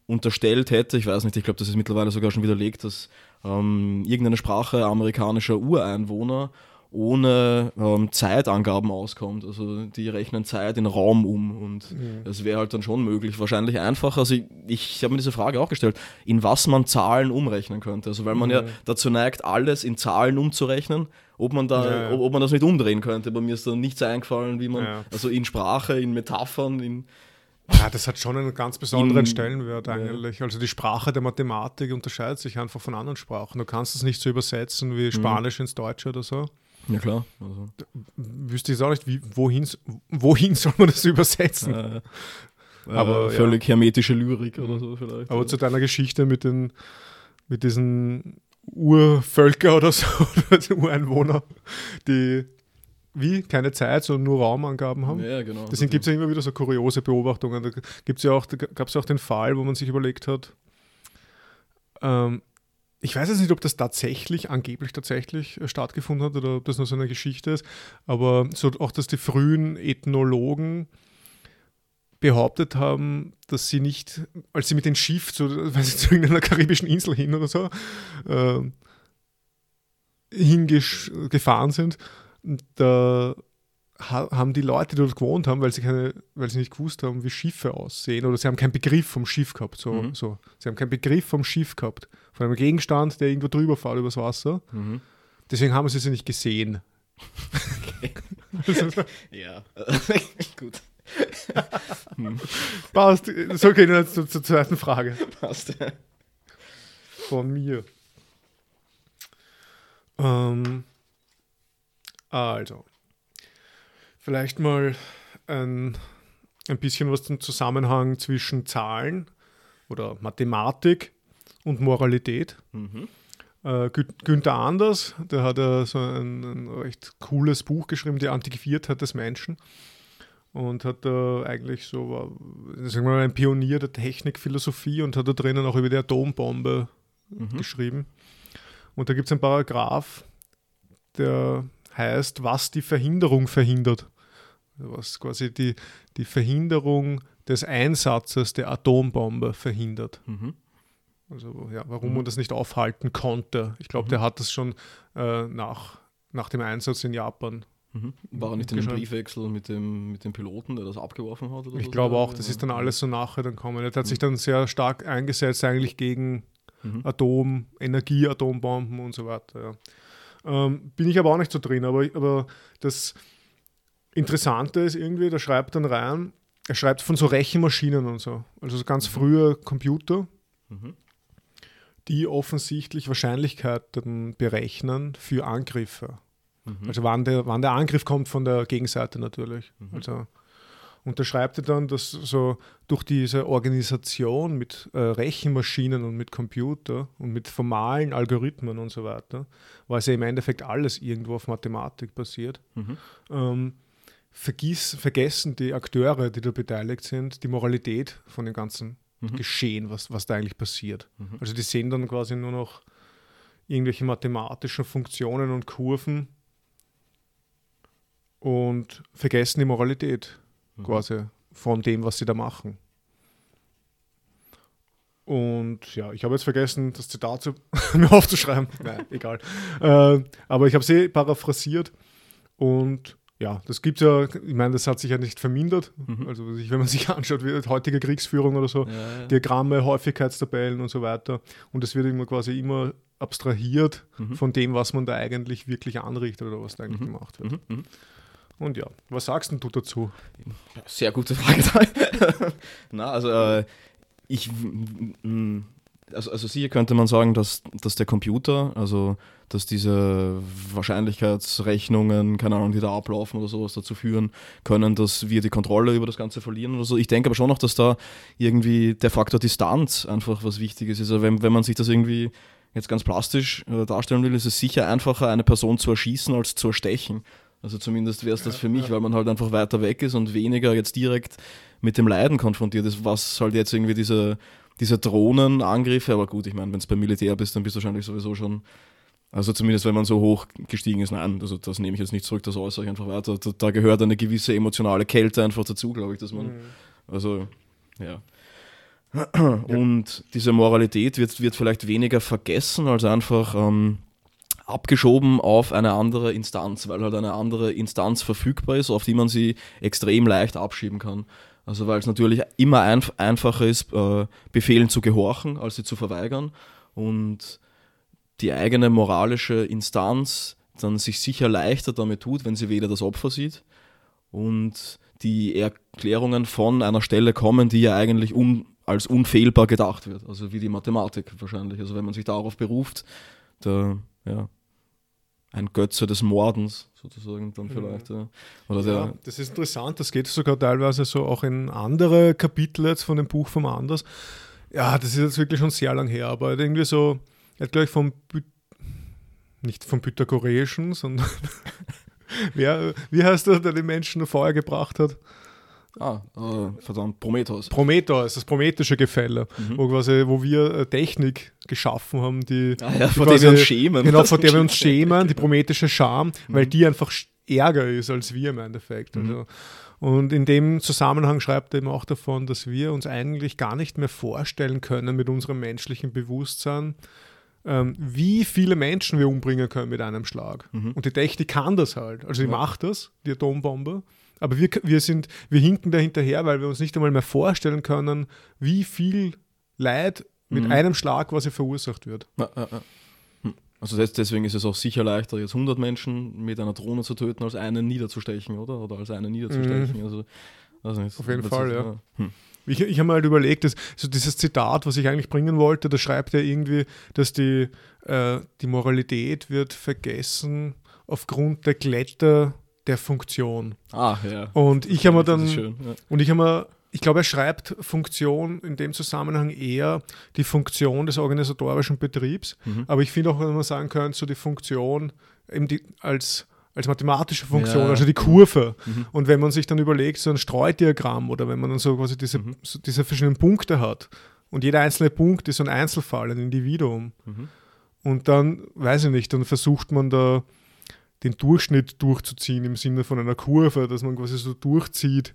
unterstellt hätte, ich weiß nicht, ich glaube, das ist mittlerweile sogar schon widerlegt, dass irgendeine Sprache amerikanischer Ureinwohner ohne Zeitangaben auskommt. Also die rechnen Zeit in Raum um und es wäre halt dann schon möglich, wahrscheinlich einfacher. Also ich habe mir diese Frage auch gestellt, in was man Zahlen umrechnen könnte. Also weil man ja dazu neigt, alles in Zahlen umzurechnen, ob man das nicht umdrehen könnte. Aber mir ist dann nichts eingefallen, wie man, also in Sprache, in Metaphern, ja, das hat schon einen ganz besonderen Stellenwert eigentlich. Also die Sprache der Mathematik unterscheidet sich einfach von anderen Sprachen. Du kannst es nicht so übersetzen wie Spanisch ins Deutsche oder so. Ja klar. Also. Wüsste ich jetzt auch nicht, wohin soll man das übersetzen? Aber völlig hermetische Lyrik oder so vielleicht. Aber zu deiner Geschichte mit diesen Urvölker oder so, oder die Ureinwohner, die... Wie? Keine Zeit, sondern nur Raumangaben haben. Ja, genau. Deswegen gibt es ja immer wieder so kuriose Beobachtungen. Da gab es ja auch den Fall, wo man sich überlegt hat, ich weiß jetzt nicht, ob das angeblich tatsächlich stattgefunden hat oder ob das nur so eine Geschichte ist, aber so auch, dass die frühen Ethnologen behauptet haben, dass sie nicht, als sie mit dem Schiff zu irgendeiner karibischen Insel hin oder so hingefahren sind, da haben die Leute, die dort gewohnt haben, weil sie nicht gewusst haben, wie Schiffe aussehen, oder sie haben keinen Begriff vom Schiff gehabt. Sie haben keinen Begriff vom Schiff gehabt, von einem Gegenstand, der irgendwo drüber fährt übers Wasser. Deswegen haben sie es ja nicht gesehen. Okay. Ja, gut. Passt. So gehen wir jetzt zur zweiten Frage. Passt. Von mir. Also, vielleicht mal ein bisschen was zum Zusammenhang zwischen Zahlen oder Mathematik und Moralität. Günther Anders, der hat ja so ein recht cooles Buch geschrieben, die Antiquiertheit des Menschen, und hat da eigentlich war ein Pionier der Technikphilosophie und hat da drinnen auch über die Atombombe geschrieben. Und da gibt es einen Paragraph, der heißt, was die Verhinderung verhindert. Was quasi die Verhinderung des Einsatzes der Atombombe verhindert. Also ja, warum man das nicht aufhalten konnte. Ich glaube, der hat das schon nach dem Einsatz in Japan. War er nicht in einem Briefwechsel mit dem Piloten, der das abgeworfen hat? Oder ich glaube auch, das ist dann alles so nachher dann gekommen. Er hat sich dann sehr stark eingesetzt, eigentlich gegen Atomenergie, Atombomben und so weiter. Ja. Bin ich aber auch nicht so drin, aber das Interessante ist irgendwie, da schreibt dann rein, er schreibt von so Rechenmaschinen und so, also so ganz frühe Computer, die offensichtlich Wahrscheinlichkeiten berechnen für Angriffe. Mhm. Also wann der Angriff kommt von der Gegenseite natürlich. Mhm. Also, und da schreibt er dann, dass so durch diese Organisation mit Rechenmaschinen und mit Computer und mit formalen Algorithmen und so weiter, was ja im Endeffekt alles irgendwo auf Mathematik basiert, vergessen die Akteure, die da beteiligt sind, die Moralität von dem ganzen Geschehen, was da eigentlich passiert. Mhm. Also die sehen dann quasi nur noch irgendwelche mathematischen Funktionen und Kurven und vergessen die Moralität quasi von dem, was sie da machen. Und ja, ich habe jetzt vergessen, das Zitat mir aufzuschreiben. Nein, egal. Aber ich habe sie paraphrasiert und ja, das gibt ja, ich meine, das hat sich ja nicht vermindert. Mhm. Also wenn man sich anschaut, wie heutige Kriegsführung oder so, Diagramme, Häufigkeitstabellen und so weiter. Und das wird immer abstrahiert von dem, was man da eigentlich wirklich anrichtet oder was da eigentlich gemacht wird. Mhm. Und ja, was sagst denn du dazu? Sehr gute Frage. Na, also sicher könnte man sagen, dass der Computer, also dass diese Wahrscheinlichkeitsrechnungen, keine Ahnung, die da ablaufen oder sowas dazu führen können, dass wir die Kontrolle über das Ganze verlieren oder so. Ich denke aber schon noch, dass da irgendwie der Faktor Distanz einfach was Wichtiges ist. Also wenn man sich das irgendwie jetzt ganz plastisch darstellen will, ist es sicher einfacher, eine Person zu erschießen als zu erstechen. Also zumindest wäre es das für mich, weil man halt einfach weiter weg ist und weniger jetzt direkt mit dem Leiden konfrontiert ist, was halt jetzt irgendwie diese Drohnenangriffe, aber gut, ich meine, wenn du beim Militär bist, dann bist du wahrscheinlich sowieso schon, also zumindest wenn man so hoch gestiegen ist, nein, also das nehme ich jetzt nicht zurück, das äußere ich einfach weiter, da gehört eine gewisse emotionale Kälte einfach dazu, glaube ich, dass man, also, ja. Und diese Moralität wird vielleicht weniger vergessen, als einfach abgeschoben auf eine andere Instanz, weil halt eine andere Instanz verfügbar ist, auf die man sie extrem leicht abschieben kann. Also weil es natürlich immer einfacher ist, Befehlen zu gehorchen, als sie zu verweigern, und die eigene moralische Instanz dann sich sicher leichter damit tut, wenn sie weder das Opfer sieht und die Erklärungen von einer Stelle kommen, die ja eigentlich als unfehlbar gedacht wird, also wie die Mathematik wahrscheinlich. Also wenn man sich darauf beruft, ein Götze des Mordens sozusagen dann vielleicht. Ja. Oder das ist interessant, das geht sogar teilweise so auch in andere Kapitel jetzt von dem Buch vom Anders. Ja, das ist jetzt wirklich schon sehr lang her, aber irgendwie so, er hat gleich nicht vom Pythagoreischen, sondern wie heißt das, der den Menschen vorher gebracht hat? Prometheus. Prometheus, das prometheische Gefälle, wo wir Technik geschaffen haben, von der wir uns schämen. Genau, von der wir uns schämen, die prometheische Scham, weil die einfach ärger ist als wir im Endeffekt. Also. Und in dem Zusammenhang schreibt er eben auch davon, dass wir uns eigentlich gar nicht mehr vorstellen können mit unserem menschlichen Bewusstsein, wie viele Menschen wir umbringen können mit einem Schlag. Mhm. Und die Technik kann das halt. Also die macht das, die Atombombe. Aber wir hinken da hinterher, weil wir uns nicht einmal mehr vorstellen können, wie viel Leid mit einem Schlag quasi verursacht wird. Also deswegen ist es auch sicher leichter, jetzt 100 Menschen mit einer Drohne zu töten, als einen niederzustechen, oder? Oder als einen niederzustechen. Also auf jeden Fall, ja. Ich habe mir halt überlegt, dass, so dieses Zitat, was ich eigentlich bringen wollte, da schreibt er irgendwie, dass die Moralität wird vergessen aufgrund der Glätte der Funktion. Und ich habe mir dann, ich glaube, er schreibt Funktion in dem Zusammenhang eher die Funktion des organisatorischen Betriebs, aber ich finde auch, wenn man sagen könnte, so die Funktion eben als mathematische Funktion, also die Kurve. Und wenn man sich dann überlegt, so ein Streudiagramm oder wenn man dann so quasi diese verschiedenen Punkte hat und jeder einzelne Punkt ist so ein Einzelfall, ein Individuum. Und dann, dann versucht man da den Durchschnitt durchzuziehen im Sinne von einer Kurve, dass man quasi so durchzieht,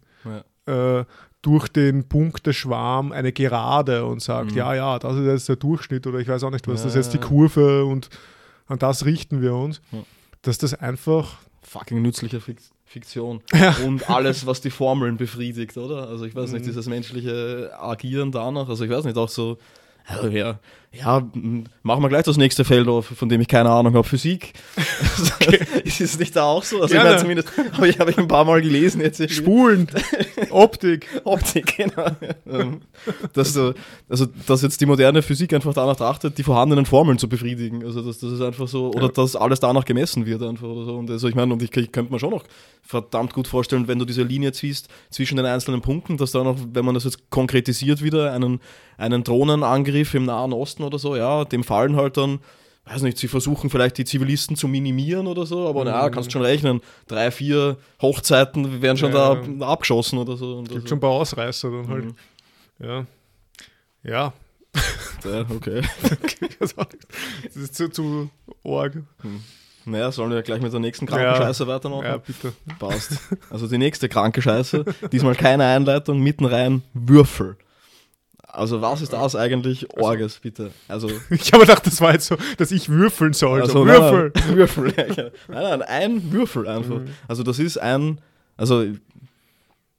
durch den Punkteschwarm eine Gerade und sagt, das ist jetzt der Durchschnitt oder ich weiß auch nicht was, das ist jetzt die Kurve und an das richten wir uns, dass das einfach fucking nützliche Fiktion und alles, was die Formeln befriedigt, oder? Also ich weiß nicht, dieses menschliche Agieren danach, also ich weiß nicht, auch so, ja, machen wir gleich das nächste Feld auf, von dem ich keine Ahnung habe, Physik. Okay. Ist es nicht da auch so? Also ich meine, zumindest habe ich ein paar Mal gelesen. Jetzt Spulen, Optik, genau. dass jetzt die moderne Physik einfach danach trachtet, die vorhandenen Formeln zu befriedigen. Also das ist einfach so, oder dass alles danach gemessen wird einfach oder so. Und also ich meine, und ich könnte mir schon noch verdammt gut vorstellen, wenn du diese Linie ziehst zwischen den einzelnen Punkten, dass da noch, wenn man das jetzt konkretisiert wieder, einen Drohnenangriff im Nahen Osten oder so, ja, dem fallen halt dann, weiß nicht, sie versuchen vielleicht die Zivilisten zu minimieren oder so, aber naja, kannst schon rechnen, 3-4 Hochzeiten werden schon da abgeschossen oder so. Und gibt schon ein paar Ausreißer dann halt. Ja. Okay. Das ist zu arg. Naja, sollen wir gleich mit der nächsten kranken Scheiße weitermachen? Ja, bitte. Passt. Also die nächste kranke Scheiße, diesmal keine Einleitung, mitten rein Würfel. Also was ist das eigentlich? Orges, bitte. Also ich habe gedacht, das war jetzt so, dass ich würfeln soll. Also, Würfel! Würfel. Nein, ein Würfel einfach. Also das ist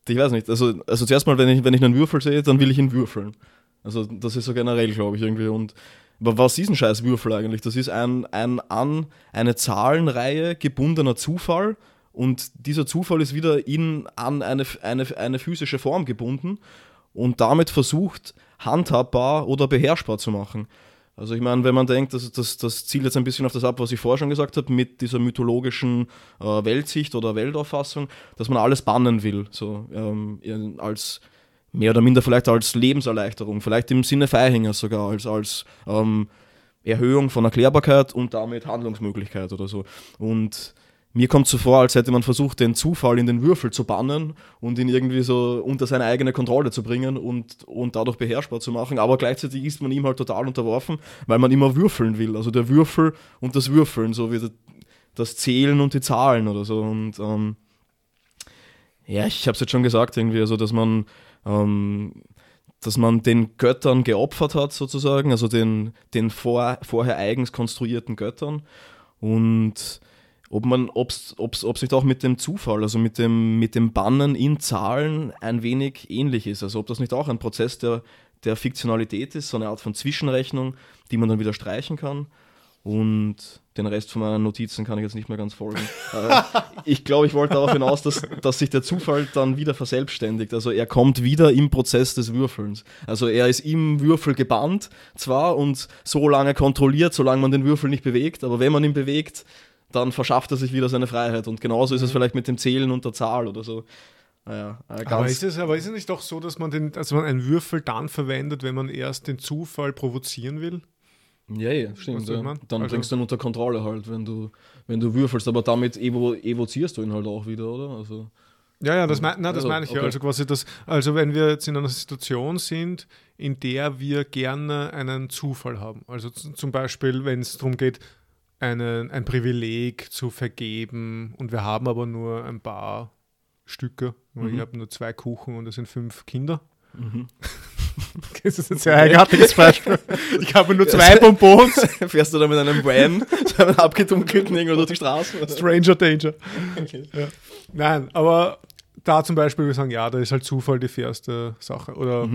ich weiß nicht, also zuerst mal, wenn ich einen Würfel sehe, dann will ich ihn würfeln. Also das ist so generell, glaube ich, irgendwie. Und aber was ist ein scheiß Würfel eigentlich? Das ist eine Zahlenreihe gebundener Zufall. Und dieser Zufall ist wieder an eine physische Form gebunden und damit versucht, handhabbar oder beherrschbar zu machen. Also ich meine, wenn man denkt, das zielt jetzt ein bisschen auf das ab, was ich vorher schon gesagt habe, mit dieser mythologischen Weltsicht oder Weltauffassung, dass man alles bannen will, so als mehr oder minder vielleicht als Lebenserleichterung, vielleicht im Sinne Feihingers sogar, als Erhöhung von Erklärbarkeit und damit Handlungsmöglichkeit oder so. Und mir kommt so vor, als hätte man versucht, den Zufall in den Würfel zu bannen und ihn irgendwie so unter seine eigene Kontrolle zu bringen und dadurch beherrschbar zu machen. Aber gleichzeitig ist man ihm halt total unterworfen, weil man immer würfeln will. Also der Würfel und das Würfeln, so wie das Zählen und die Zahlen oder so. Und ich habe es jetzt schon gesagt irgendwie, also dass man den Göttern geopfert hat sozusagen, also den vorher eigens konstruierten Göttern. Und ob es nicht auch mit dem Zufall, also mit dem Bannen in Zahlen ein wenig ähnlich ist. Also ob das nicht auch ein Prozess der Fiktionalität ist, so eine Art von Zwischenrechnung, die man dann wieder streichen kann. Und den Rest von meinen Notizen kann ich jetzt nicht mehr ganz folgen. Ich glaube, ich wollte darauf hinaus, dass sich der Zufall dann wieder verselbstständigt. Also er kommt wieder im Prozess des Würfelns. Also er ist im Würfel gebannt zwar und so lange kontrolliert, solange man den Würfel nicht bewegt, aber wenn man ihn bewegt, dann verschafft er sich wieder seine Freiheit. Und genauso ist es vielleicht mit dem Zählen und der Zahl oder so. Naja, aber ist es nicht doch so, dass man einen Würfel dann verwendet, wenn man erst den Zufall provozieren will? Ja, stimmt. Ja. Dann bringst du ihn unter Kontrolle halt, wenn du würfelst. Aber damit evozierst du ihn halt auch wieder, oder? Also, das meine ich ja. Also quasi wenn wir jetzt in einer Situation sind, in der wir gerne einen Zufall haben. Also zum Beispiel, wenn es darum geht, ein Privileg zu vergeben und wir haben aber nur ein paar Stücke. Ich habe nur 2 Kuchen und es sind 5 Kinder. Das ist jetzt ein eigenartiges Beispiel. Ich habe nur 2 Bonbons. Fährst du da mit einem Van, so einem abgedunkelten irgendwo durch die Straße? Oder? Stranger Danger. Okay. Ja. Nein, aber da zum Beispiel, wir sagen, ja, da ist halt Zufall die fairste Sache. Oder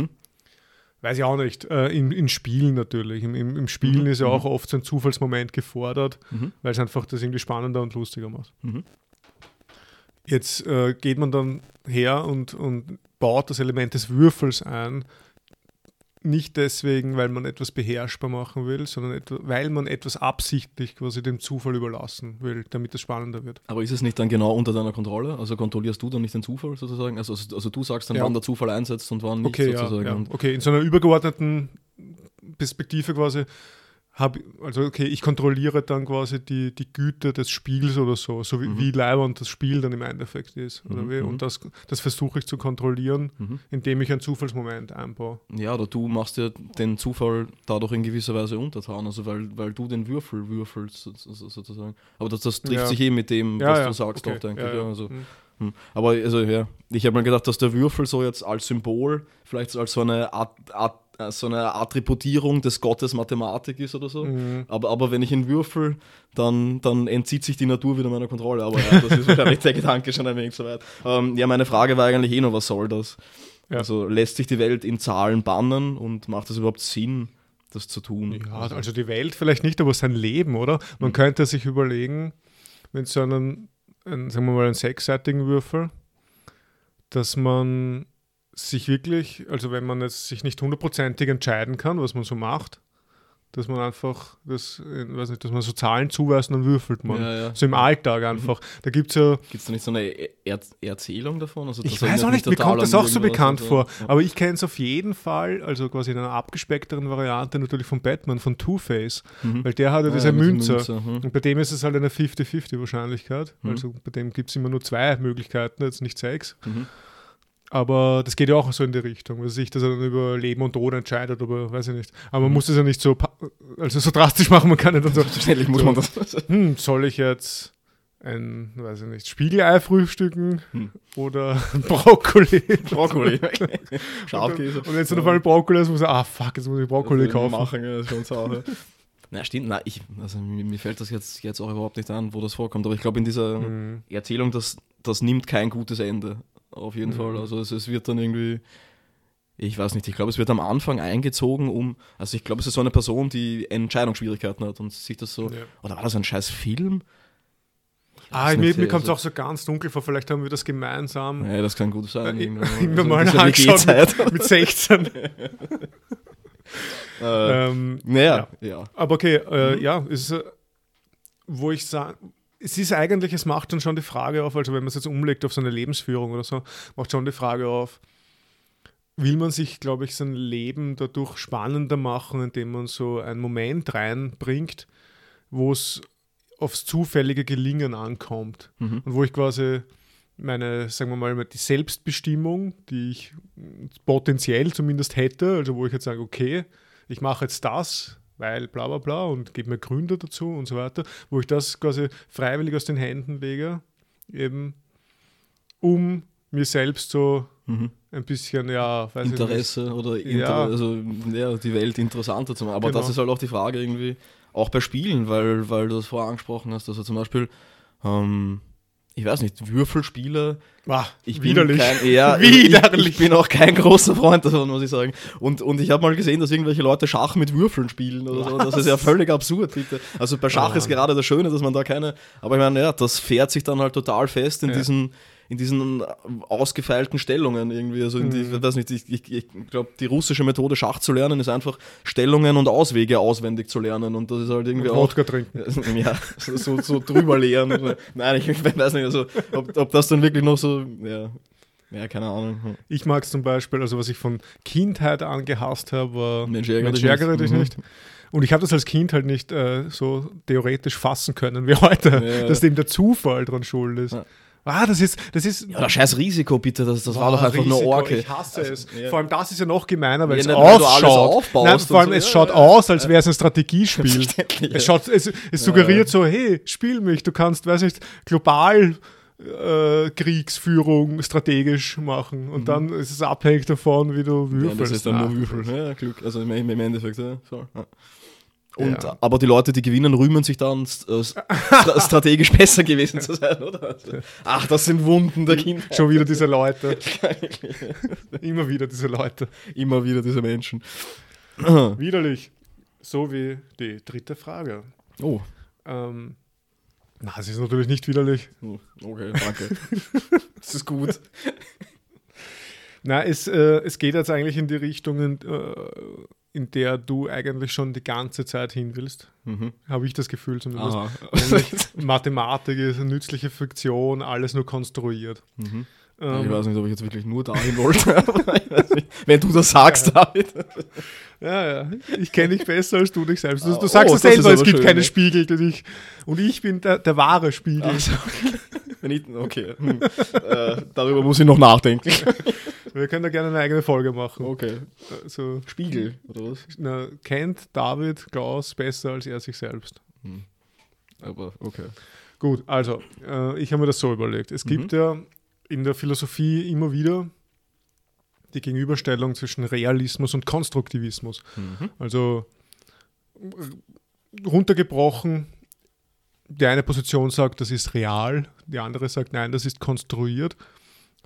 weiß ich auch nicht, in Spielen natürlich. Im Spielen ist ja auch oft so ein Zufallsmoment gefordert, weil es einfach das irgendwie spannender und lustiger macht. Jetzt geht man dann her und baut das Element des Würfels ein, nicht deswegen, weil man etwas beherrschbar machen will, sondern weil man etwas absichtlich quasi dem Zufall überlassen will, damit es spannender wird. Aber ist es nicht dann genau unter deiner Kontrolle? Also kontrollierst du dann nicht den Zufall sozusagen? Also du sagst dann, wann der Zufall einsetzt und wann nicht sozusagen. Ja. Okay, in so einer übergeordneten Perspektive quasi, ich kontrolliere dann quasi die Güte des Spiels oder so wie leibernd das Spiel dann im Endeffekt ist. Und das versuche ich zu kontrollieren, indem ich einen Zufallsmoment einbaue. Ja, oder du machst ja den Zufall dadurch in gewisser Weise untertan, also weil du den Würfel würfelst sozusagen. Aber das trifft sich mit dem, was du sagst, auch, denke ich. Aber ich habe mir gedacht, dass der Würfel so jetzt als Symbol, vielleicht als so eine Art so eine Attributierung des Gottes Mathematik ist oder so. Aber wenn ich ihn würfel, dann entzieht sich die Natur wieder meiner Kontrolle. Aber das ist wahrscheinlich der Gedanke schon ein wenig so weit. Meine Frage war eigentlich nur, was soll das? Ja. Also lässt sich die Welt in Zahlen bannen und macht das überhaupt Sinn? das zu tun. Ja, also die Welt vielleicht nicht, aber sein Leben, oder? Man könnte sich überlegen, mit so einem, sagen wir mal, einen sechsseitigen Würfel, dass man sich wirklich, also wenn man jetzt sich nicht hundertprozentig entscheiden kann, was man so macht, dass man einfach, dass man so Zahlen zuweist und dann würfelt man. Ja, ja. So im Alltag einfach. Da gibt es ja... Gibt es da nicht so eine Erzählung davon? Also, ich weiß auch nicht, mir kommt das auch so bekannt vor. Ja. Aber ich kenne es auf jeden Fall, also quasi in einer abgespeckteren Variante natürlich von Batman, von Two-Face, weil der hat ja diese Münze. Und bei dem ist es halt eine 50-50-Wahrscheinlichkeit. Also bei dem gibt es immer nur zwei Möglichkeiten, jetzt nicht sechs. Aber das geht ja auch so in die Richtung, dass er dann über Leben und Tod entscheidet, aber weiß ich nicht. Aber man muss das ja nicht so, also so drastisch machen, man kann nicht so. Selbstverständlich muss man das. Soll ich jetzt ein, weiß ich nicht, Spiegelei frühstücken oder Brokkoli? Brokkoli. Schafkäse. Und jetzt auf einmal Brokkoli, jetzt muss er, jetzt muss ich Brokkoli kaufen. Machen, das ist schon sauer. Na, stimmt, mir fällt das jetzt auch überhaupt nicht an, wo das vorkommt, aber ich glaube in dieser Erzählung, das nimmt kein gutes Ende. Auf jeden Fall, also es wird dann irgendwie, ich weiß nicht, ich glaube, es wird am Anfang eingezogen, also ich glaube, es ist so eine Person, die Entscheidungsschwierigkeiten hat und sich das so, oder war das ein scheiß Film? Mir kommt es auch so ganz dunkel vor, vielleicht haben wir das gemeinsam. Ja, das kann gut sein. Irgendwann mal angeschaut mit 16. Aber okay, es ist eigentlich, es macht dann schon die Frage auf, also wenn man es jetzt umlegt auf so eine Lebensführung oder so, macht schon die Frage auf, will man sich, glaube ich, sein Leben dadurch spannender machen, indem man so einen Moment reinbringt, wo es aufs zufällige Gelingen ankommt. Und wo ich quasi meine, sagen wir mal, die Selbstbestimmung, die ich potenziell zumindest hätte, also wo ich jetzt sage, okay, ich mache jetzt das, weil bla bla bla und gebe mir Gründe dazu und so weiter, wo ich das quasi freiwillig aus den Händen lege, eben um mir selbst so ein bisschen, die Welt interessanter zu machen. Aber das ist halt auch die Frage irgendwie, auch bei Spielen, weil du das vorher angesprochen hast, also zum Beispiel, ich weiß nicht, Würfelspiele. Widerlich. Ich bin auch kein großer Freund davon, muss ich sagen. Und ich habe mal gesehen, dass irgendwelche Leute Schach mit Würfeln spielen oder so. Das ist ja völlig absurd, bitte. Also bei Schach ist gerade das Schöne, dass man da keine. Aber ich meine, das fährt sich dann halt total fest in diesen ausgefeilten Stellungen irgendwie. Also ich glaube, die russische Methode, Schach zu lernen, ist einfach Stellungen und Auswege auswendig zu lernen. Und das ist halt irgendwie auch. Wodka trinken. So drüber leeren. Nein, ich weiß nicht, also ob das dann wirklich noch so. Ja, keine Ahnung. Ich mag es zum Beispiel, also was ich von Kindheit an gehasst habe, war Mensch, ärgere dich nicht. Und ich habe das als Kind halt nicht so theoretisch fassen können wie heute, dass dem der Zufall dran schuld ist. Das ist. Ja, das scheiß Risiko, bitte. Das war doch einfach nur Orke. Ich hasse es. Vor allem, das ist ja noch gemeiner, weil es ausschaut. Vor allem, es schaut aus, als wäre es ein Strategiespiel. Es suggeriert so, hey, spiel mich, du kannst, weiß nicht, global Kriegsführung strategisch machen. Und dann ist es abhängig davon, wie du würfelst. Ja, das ist dann nur Würfeln. Ja, Glück. Also im Endeffekt, aber die Leute, die gewinnen, rühmen sich dann strategisch besser gewesen zu sein, oder? Also, das sind Wunden der Kindheit. Schon wieder diese Leute. Immer wieder diese Leute. Immer wieder diese Menschen. Widerlich. So wie die dritte Frage. Oh. Es ist natürlich nicht widerlich. Okay, danke. Das ist gut. Es geht jetzt eigentlich in die Richtung, in der du eigentlich schon die ganze Zeit hin willst. Habe ich das Gefühl zumindest. Mathematik ist eine nützliche Fiktion, alles nur konstruiert. Ich weiß nicht, ob ich jetzt wirklich nur dahin wollte. Wenn du das sagst, David. Ich kenne dich besser als du dich selbst. Du sagst es selber, es gibt keine Spiegel. Und ich bin der wahre Spiegel. Darüber muss ich noch nachdenken. Wir können da gerne eine eigene Folge machen. Okay. Also, Spiegel, oder was? Kennt David Klaus besser als er sich selbst. Aber, okay. Gut, also, ich habe mir das so überlegt. Es gibt ja in der Philosophie immer wieder die Gegenüberstellung zwischen Realismus und Konstruktivismus. Also, runtergebrochen, die eine Position sagt, das ist real, die andere sagt, nein, das ist konstruiert.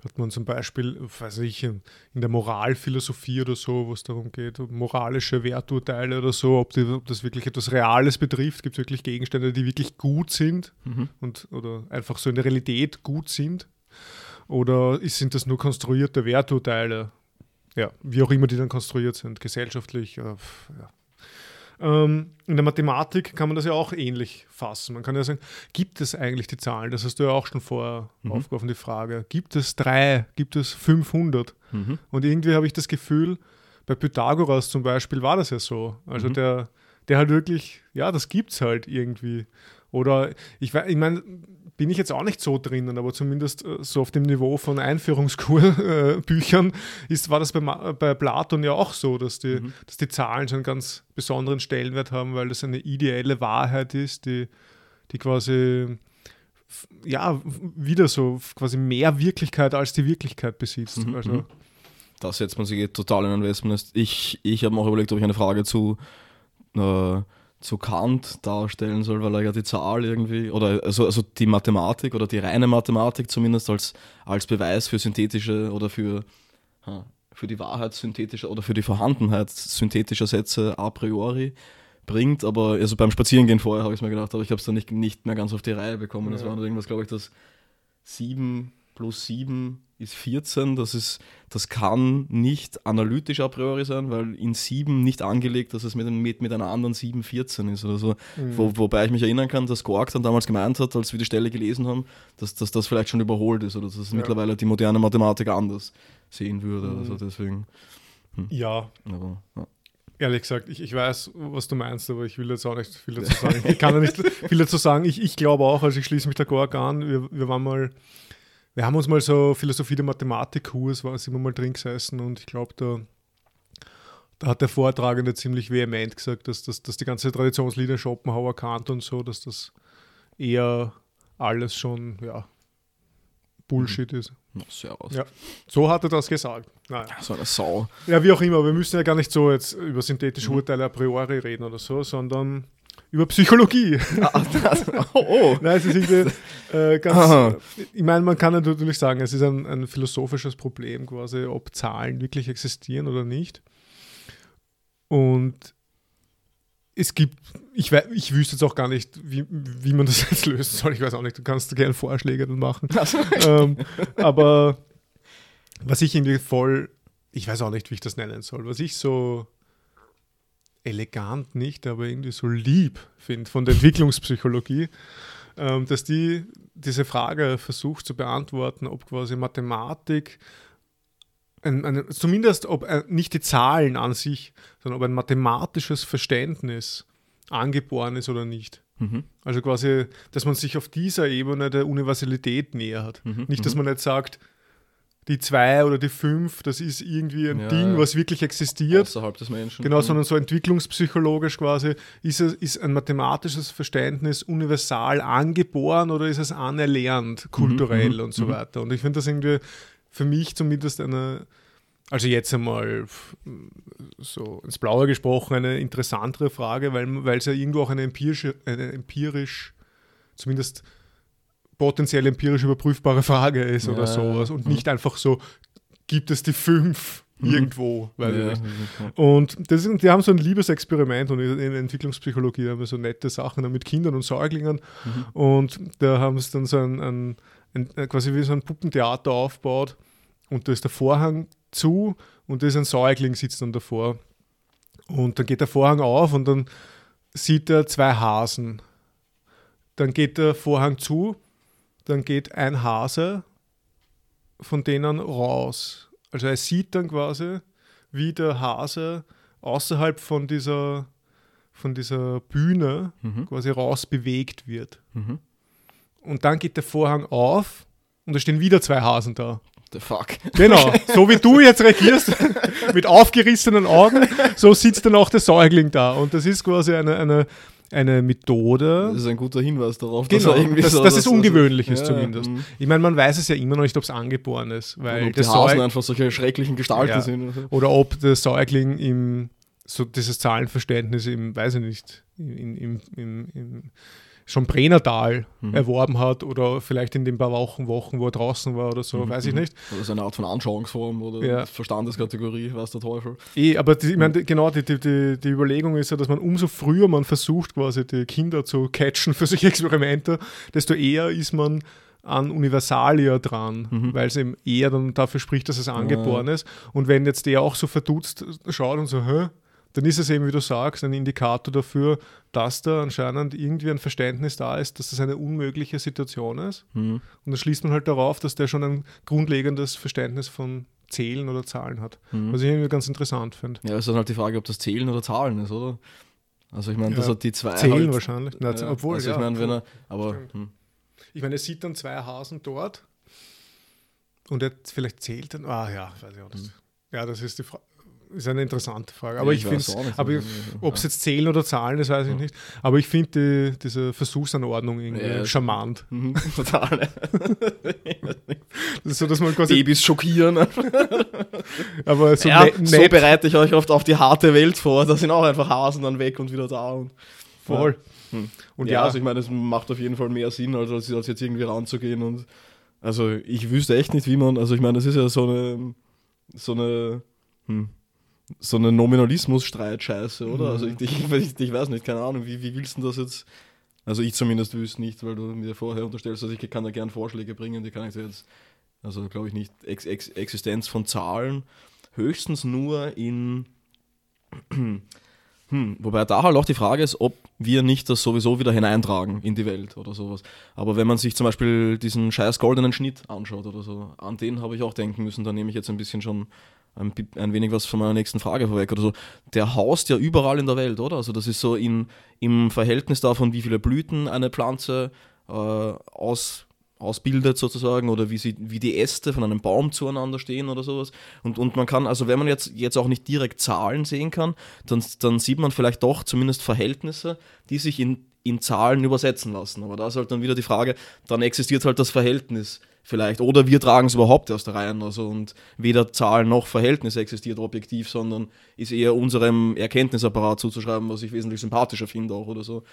Hat man zum Beispiel, weiß ich, in der Moralphilosophie oder so, wo es darum geht, moralische Werturteile oder so, ob das wirklich etwas Reales betrifft, gibt es wirklich Gegenstände, die wirklich gut sind oder einfach so in der Realität gut sind, oder sind das nur konstruierte Werturteile, ja, wie auch immer die dann konstruiert sind, gesellschaftlich, ja. In der Mathematik kann man das ja auch ähnlich fassen. Man kann ja sagen, gibt es eigentlich die Zahlen? Das hast du ja auch schon vorher aufgeworfen, die Frage. Gibt es 3? Gibt es 500? Und irgendwie habe ich das Gefühl, bei Pythagoras zum Beispiel war das ja so. Also der halt wirklich, ja, das gibt's halt irgendwie. Oder ich meine, bin ich jetzt auch nicht so drinnen, aber zumindest so auf dem Niveau von Einführungskursbüchern war das bei Platon ja auch so, dass die Zahlen schon einen ganz besonderen Stellenwert haben, weil das eine ideelle Wahrheit ist, die quasi ja wieder so quasi mehr Wirklichkeit als die Wirklichkeit besitzt. Also, das setzt man sich total in ein Wespennest. Ich habe mir auch überlegt, ob ich eine Frage zu Kant darstellen soll, weil er ja die Zahl irgendwie, oder also die Mathematik oder die reine Mathematik zumindest als Beweis für synthetische oder für die Wahrheit synthetischer oder für die Vorhandenheit synthetischer Sätze a priori bringt. Aber also beim Spazierengehen vorher habe ich es mir gedacht, aber ich habe es dann nicht mehr ganz auf die Reihe bekommen. Ja. Das war irgendwas, glaube ich, dass 7 + 7 ist 14, das kann nicht analytisch a priori sein, weil in 7 nicht angelegt, dass es mit einer anderen 7 14 ist oder so. Wobei ich mich erinnern kann, dass Gork dann damals gemeint hat, als wir die Stelle gelesen haben, dass das vielleicht schon überholt ist oder dass es mittlerweile die moderne Mathematik anders sehen würde. Also deswegen. Ja. Aber, ja. Ehrlich gesagt, ich weiß, was du meinst, aber ich will jetzt auch nicht viel dazu sagen. Ich kann ja nicht viel dazu sagen. Ich glaube auch, also ich schließe mich da Gork an. Wir haben uns mal so Philosophie der Mathematik-Kurs, sind wir mal drin gesessen, und ich glaube, da hat der Vortragende ziemlich vehement gesagt, dass die ganze Traditionslinie Schopenhauer, Kant und so, dass das eher alles schon Bullshit ist. Servus. Ja, so hat er das gesagt. Naja. So eine Sau. Ja, wie auch immer, wir müssen ja gar nicht so jetzt über synthetische Urteile a priori reden oder so, sondern über Psychologie. Nein, es ist ganz. Ich meine, man kann natürlich sagen, es ist ein philosophisches Problem quasi, ob Zahlen wirklich existieren oder nicht. Und es gibt, ich wüsste jetzt auch gar nicht, wie man das jetzt lösen soll. Ich weiß auch nicht, du kannst gerne Vorschläge dann machen. Aber was ich irgendwie ich weiß auch nicht, wie ich das nennen soll, was ich so elegant nicht, aber irgendwie so lieb finde von der Entwicklungspsychologie, dass die diese Frage versucht zu beantworten, ob quasi Mathematik, zumindest ob nicht die Zahlen an sich, sondern ob ein mathematisches Verständnis angeboren ist oder nicht. Also quasi, dass man sich auf dieser Ebene der Universalität nähert. Nicht, dass man jetzt sagt, die 2 oder die 5, das ist irgendwie ein Ding, was wirklich existiert. Außerhalb des Menschen. Genau, sondern so entwicklungspsychologisch quasi, ist ein mathematisches Verständnis universal angeboren oder ist es anerlernt, kulturell und so weiter. Und ich finde das irgendwie für mich zumindest also jetzt einmal so ins Blaue gesprochen, eine interessantere Frage, weil es ja irgendwo auch eine empirisch, zumindest potenziell empirisch überprüfbare Frage ist oder sowas und nicht einfach so, gibt es die 5 irgendwo, weiß ich nicht. Und die haben so ein Liebesexperiment, und in der Entwicklungspsychologie haben wir so nette Sachen mit Kindern und Säuglingen und da haben sie dann so ein quasi wie so ein Puppentheater aufgebaut, und da ist der Vorhang zu und da ist ein Säugling, sitzt dann davor, und dann geht der Vorhang auf und dann sieht er 2 Hasen. Dann geht der Vorhang zu, dann geht ein Hase von denen raus. Also er sieht dann quasi, wie der Hase außerhalb von dieser Bühne quasi raus bewegt wird. Und dann geht der Vorhang auf und da stehen wieder 2 Hasen da. The fuck. Genau, so wie du jetzt reagierst, mit aufgerissenen Augen, so sitzt dann auch der Säugling da. Und das ist quasi eine Methode. Das ist ein guter Hinweis darauf, dass er irgendwie dass es ungewöhnlich ist zumindest. Ich meine, man weiß es ja immer noch nicht, ob es angeboren ist. Weil ob die Hasen einfach solche schrecklichen Gestalten sind. Oder so. Oder ob der Säugling so dieses Zahlenverständnis weiß ich nicht, schon Brennertal erworben hat oder vielleicht in den paar Wochen, wo er draußen war oder so, weiß ich nicht. Oder so eine Art von Anschauungsform oder Verstandeskategorie, weiß der Teufel. Aber ich meine, genau, die Überlegung ist ja, dass man umso früher man versucht, quasi die Kinder zu catchen für solche Experimente, desto eher ist man an Universalia dran, weil es eben eher dann dafür spricht, dass es angeboren ist. Und wenn jetzt der auch so verdutzt schaut und so, dann ist es eben, wie du sagst, ein Indikator dafür, dass da anscheinend irgendwie ein Verständnis da ist, dass das eine unmögliche Situation ist. Und dann schließt man halt darauf, dass der schon ein grundlegendes Verständnis von Zählen oder Zahlen hat, was ich irgendwie ganz interessant finde. Ja, es ist halt die Frage, ob das Zählen oder Zahlen ist, oder? Also ich meine, das hat die zwei Zählen halt, wahrscheinlich. Nein, obwohl, also ich meine, wenn er, aber... Ich meine, er sieht dann zwei Hasen dort und er vielleicht zählt dann... Weiß ich auch nicht. Ja, das ist die Frage. Ist eine interessante Frage. Aber ich finde, ob es jetzt Zählen oder Zahlen ist, weiß ich nicht. Aber ich finde diese Versuchsanordnung irgendwie charmant. Total. Das ist so, dass man quasi Babys schockieren. Aber so, so bereite ich euch oft auf die harte Welt vor. Da sind auch einfach Hasen dann weg und wieder da. Voll. Und also ich meine, es macht auf jeden Fall mehr Sinn, als jetzt irgendwie ranzugehen. Und also ich wüsste echt nicht, wie man... Also ich meine, das ist ja so eine Nominalismus-Streit-Scheiße, oder? Also ich weiß nicht, keine Ahnung, wie willst du das jetzt? Also ich zumindest wüsste nicht, weil du mir vorher unterstellst, also ich kann da gern Vorschläge bringen, die kann ich jetzt, also glaube ich nicht, Existenz von Zahlen, höchstens nur in, wobei da halt auch die Frage ist, ob wir nicht das sowieso wieder hineintragen in die Welt oder sowas. Aber wenn man sich zum Beispiel diesen scheiß goldenen Schnitt anschaut oder so, an den habe ich auch denken müssen, da nehme ich jetzt ein bisschen schon ein wenig was von meiner nächsten Frage vorweg oder so. Der haust ja überall in der Welt, oder? Also das ist so im Verhältnis davon, wie viele Blüten eine Pflanze ausbildet sozusagen oder wie die Äste von einem Baum zueinander stehen oder sowas. Und man kann, also wenn man jetzt auch nicht direkt Zahlen sehen kann, dann sieht man vielleicht doch zumindest Verhältnisse, die sich in Zahlen übersetzen lassen. Aber da ist halt dann wieder die Frage, dann existiert halt das Verhältnis vielleicht. Oder wir tragen es überhaupt erst rein. Also und weder Zahlen noch Verhältnis existiert objektiv, sondern ist eher unserem Erkenntnisapparat zuzuschreiben, was ich wesentlich sympathischer finde auch oder so.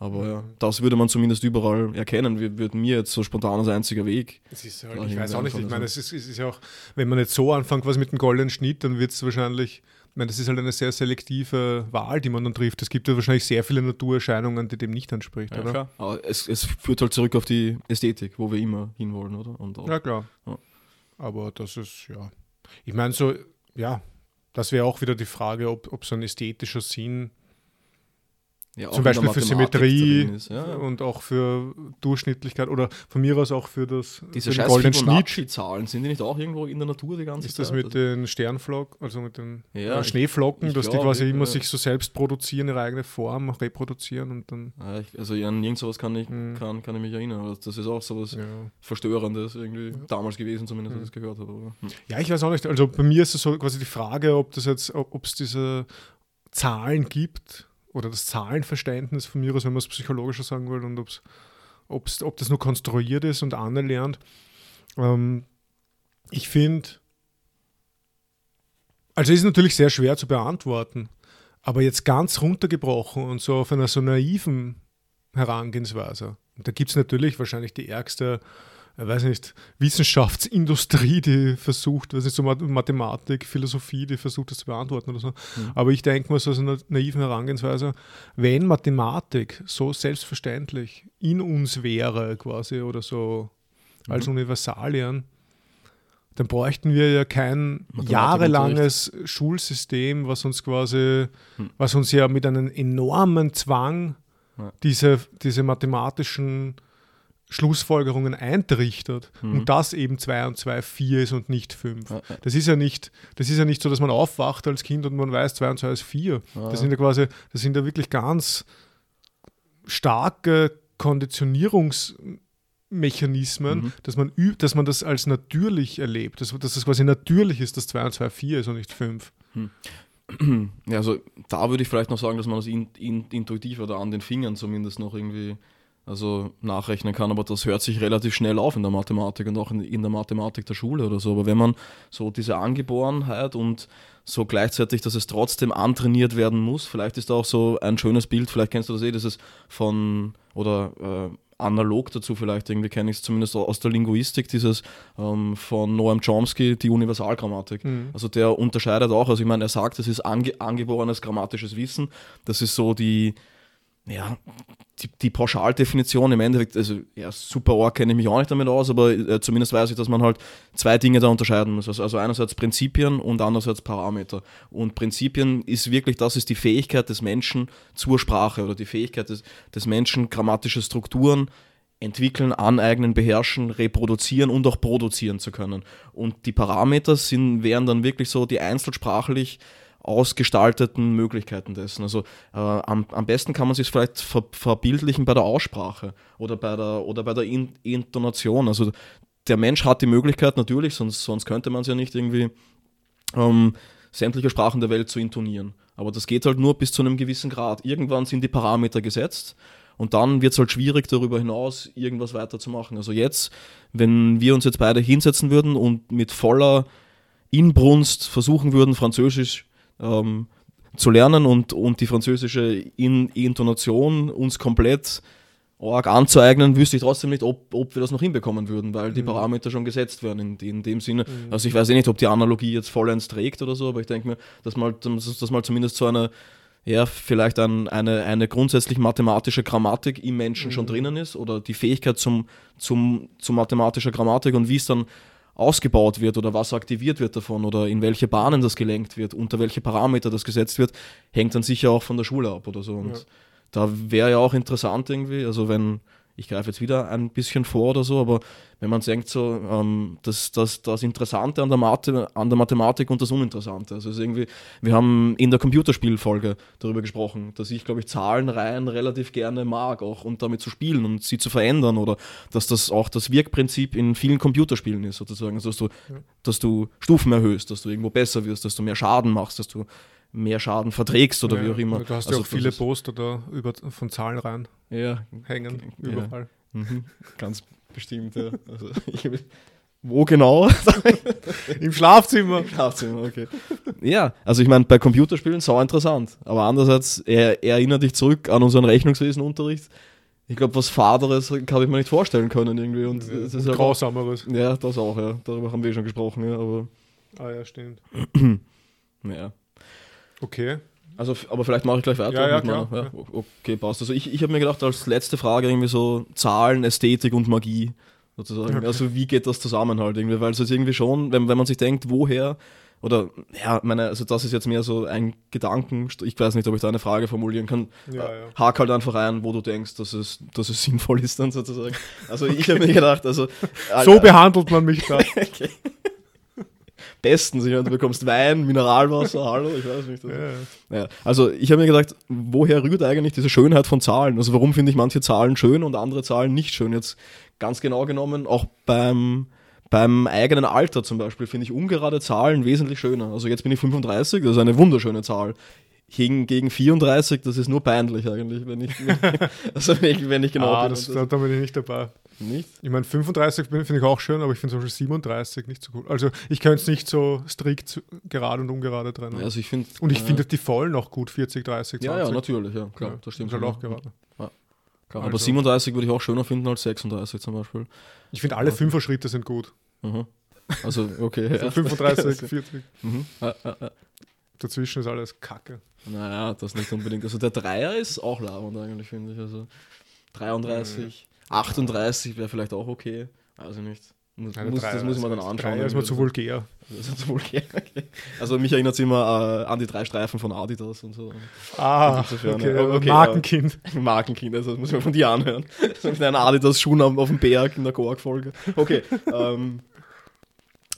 Aber ja, das würde man zumindest überall erkennen, wird mir jetzt so spontan als einziger Weg. Das ist halt, ich weiß auch nicht, ich meine, es ist ja auch, wenn man jetzt so anfängt, was mit dem goldenen Schnitt, dann wird es wahrscheinlich... Ich meine, das ist halt eine sehr selektive Wahl, die man dann trifft. Es gibt ja wahrscheinlich sehr viele Naturerscheinungen, die dem nicht entspricht, ja, oder? Klar. Aber es führt halt zurück auf die Ästhetik, wo wir immer hinwollen, oder? Und auch, ja, klar. Ja. Aber das ist, ja... Ich meine, so, ja, das wäre auch wieder die Frage, ob so ein ästhetischer Sinn, ja, zum Beispiel für Symmetrie ist, ja, und auch für Durchschnittlichkeit oder von mir aus auch für das... Diese scheiß Fibonacci-Zahlen, sind die nicht auch irgendwo in der Natur die ganze Zeit? Ist das mit den Sternflocken, also mit den Schneeflocken, ich dass glaub, die quasi immer sich so selbst produzieren, ihre eigene Form reproduzieren und dann... Also an irgend sowas kann ich mich erinnern. Das ist auch sowas Verstörendes irgendwie damals gewesen, zumindest als ich das gehört habe. Aber, Ja, ich weiß auch nicht. Also bei mir ist es so quasi die Frage, ob es diese Zahlen gibt... Oder das Zahlenverständnis von mir aus, wenn man es psychologischer sagen will, und ob das nur konstruiert ist und anerlernt. Ich finde, also es ist natürlich sehr schwer zu beantworten, aber jetzt ganz runtergebrochen und so auf einer so naiven Herangehensweise. Und da gibt es natürlich wahrscheinlich die ärgste, weiß nicht, Wissenschaftsindustrie, die versucht, weiß nicht, so Mathematik, Philosophie, die versucht, das zu beantworten oder so. Aber ich denke mal, so aus einer naiven Herangehensweise, wenn Mathematik so selbstverständlich in uns wäre, quasi, oder so als Universalien, dann bräuchten wir ja kein jahrelanges Schulsystem, was uns ja mit einem enormen Zwang diese mathematischen Schlussfolgerungen eintrichtet und dass eben 2 und 2 4 ist und nicht 5. Das ist ja nicht so, dass man aufwacht als Kind und man weiß, 2 und 2 ist 4. Das sind ja wirklich ganz starke Konditionierungsmechanismen, dass man das als natürlich erlebt, dass das quasi natürlich ist, dass 2 und 2 4 ist und nicht 5. Ja, also da würde ich vielleicht noch sagen, dass man das intuitiver da an den Fingern zumindest noch irgendwie also nachrechnen kann, aber das hört sich relativ schnell auf in der Mathematik und auch in der Mathematik der Schule oder so. Aber wenn man so diese Angeborenheit und so gleichzeitig, dass es trotzdem antrainiert werden muss, vielleicht ist da auch so ein schönes Bild, vielleicht kennst du das eh, das ist von, oder analog dazu vielleicht, irgendwie kenne ich es zumindest aus der Linguistik, dieses von Noam Chomsky, die Universalgrammatik. Mhm. Also der unterscheidet auch, also ich meine, er sagt, das ist angeborenes grammatisches Wissen, das ist so die, ja, die Pauschaldefinition im Endeffekt, also ja, super arg kenne ich mich auch nicht damit aus, aber zumindest weiß ich, dass man halt zwei Dinge da unterscheiden muss. Also einerseits Prinzipien und andererseits Parameter. Und Prinzipien ist wirklich, das ist die Fähigkeit des Menschen zur Sprache oder die Fähigkeit des Menschen, grammatische Strukturen entwickeln, aneignen, beherrschen, reproduzieren und auch produzieren zu können. Und die Parameter wären dann wirklich so die einzelsprachlich ausgestalteten Möglichkeiten dessen. Also am besten kann man sich vielleicht verbildlichen bei der Aussprache oder bei der Intonation. Also der Mensch hat die Möglichkeit natürlich, sonst könnte man es ja nicht irgendwie sämtliche Sprachen der Welt zu intonieren. Aber das geht halt nur bis zu einem gewissen Grad. Irgendwann sind die Parameter gesetzt und dann wird es halt schwierig, darüber hinaus irgendwas weiterzumachen. Also jetzt, wenn wir uns jetzt beide hinsetzen würden und mit voller Inbrunst versuchen würden, Französisch zu lernen und die französische Intonation uns komplett arg anzueignen, wüsste ich trotzdem nicht, ob wir das noch hinbekommen würden, weil die Parameter schon gesetzt werden in dem Sinne. Also ich weiß nicht, ob die Analogie jetzt vollends trägt oder so, aber ich denke mir, dass mal zumindest so eine, ja, vielleicht eine grundsätzlich mathematische Grammatik im Menschen schon drinnen ist oder die Fähigkeit zu mathematischer Grammatik und wie es dann ausgebaut wird oder was aktiviert wird davon oder in welche Bahnen das gelenkt wird, unter welche Parameter das gesetzt wird, hängt dann sicher auch von der Schule ab oder so. Und da wäre ja auch interessant irgendwie, also wenn, ich greife jetzt wieder ein bisschen vor oder so, aber wenn man denkt so, das Interessante an der Mathematik und das Uninteressante. Also irgendwie, wir haben in der Computerspielfolge darüber gesprochen, dass ich, glaube ich, Zahlenreihen relativ gerne mag auch und damit zu spielen und sie zu verändern oder dass das auch das Wirkprinzip in vielen Computerspielen ist sozusagen, also dass du Stufen erhöhst, dass du irgendwo besser wirst, dass du mehr Schaden machst, dass du mehr Schaden verträgst oder wie auch immer. Du hast ja auch viele Poster da von Zahlenreihen hängen, überall. Ja. Mhm. Ganz bestimmt, ja. Also, wo genau? Im Schlafzimmer. Im Schlafzimmer, okay. Ja, also ich meine, bei Computerspielen sau interessant, aber andererseits erinnert dich zurück an unseren Rechnungswesenunterricht. Ich glaube, was Faderes habe ich mir nicht vorstellen können irgendwie. Und es ist Grausameres. Ja, das auch, ja. Darüber haben wir schon gesprochen, ja. Aber ja, stimmt. Naja. Okay. Also, aber vielleicht mache ich gleich weiter. Ja, klar. Ja, okay, passt. Also ich habe mir gedacht, als letzte Frage irgendwie so Zahlen, Ästhetik und Magie sozusagen. Okay. Also wie geht das zusammen halt irgendwie? Weil es ist irgendwie schon, wenn man sich denkt, woher, oder ja, meine, also das ist jetzt mehr so ein Gedanken, ich weiß nicht, ob ich da eine Frage formulieren kann. Ja. Hake halt einfach rein, wo du denkst, dass es sinnvoll ist dann sozusagen. Also ich habe mir gedacht, also... so behandelt man mich da. Okay. Bestens, ich meine, du bekommst Wein, Mineralwasser, hallo, ich weiß nicht. Also, ja, also ich habe mir gedacht, woher rührt eigentlich diese Schönheit von Zahlen? Also warum finde ich manche Zahlen schön und andere Zahlen nicht schön? Jetzt ganz genau genommen, auch beim eigenen Alter zum Beispiel, finde ich ungerade Zahlen wesentlich schöner. Also jetzt bin ich 35, das ist eine wunderschöne Zahl. Hingegen 34, das ist nur peinlich eigentlich, wenn ich genau bin. Da bin ich nicht dabei. Nicht? Ich meine, 35 finde ich auch schön, aber ich finde zum Beispiel 37 nicht so gut. Also ich kann es nicht so strikt gerade und ungerade trennen. Ja, also ich finde die Vollen auch gut, 40, 30, 20. Ja, natürlich, ja, klar, ja, das stimmt. Das ist halt auch gerade. Ja, klar. Also. Aber 37 würde ich auch schöner finden als 36 zum Beispiel. Ich finde alle 5er-Schritte sind gut. Mhm. Also, okay. Also 35, 40. Mhm. Dazwischen ist alles Kacke. Naja, das nicht unbedingt. Also der Dreier ist auch labernd eigentlich, finde ich. Also 33... 38 wäre vielleicht auch okay, also nicht. Das muss man dann anschauen. Das ist mir zu vulgär. Okay. Also mich erinnert es immer an die 3 Streifen von Adidas und so. Okay. Okay, Markenkind. Ja. Markenkind, also das muss man von dir anhören. So mit einem Adidas-Schuhen auf dem Berg in der Gorg-Folge. Okay,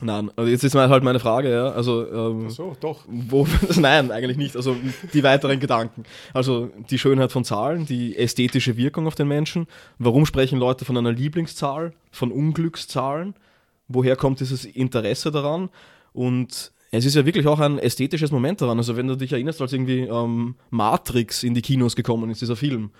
nein, also jetzt ist halt meine Frage, ja. Also, ach so, doch. Nein, eigentlich nicht. Also die weiteren Gedanken. Also die Schönheit von Zahlen, die ästhetische Wirkung auf den Menschen. Warum sprechen Leute von einer Lieblingszahl, von Unglückszahlen? Woher kommt dieses Interesse daran? Und es ist ja wirklich auch ein ästhetisches Moment daran. Also wenn du dich erinnerst, als irgendwie Matrix in die Kinos gekommen ist, dieser Film.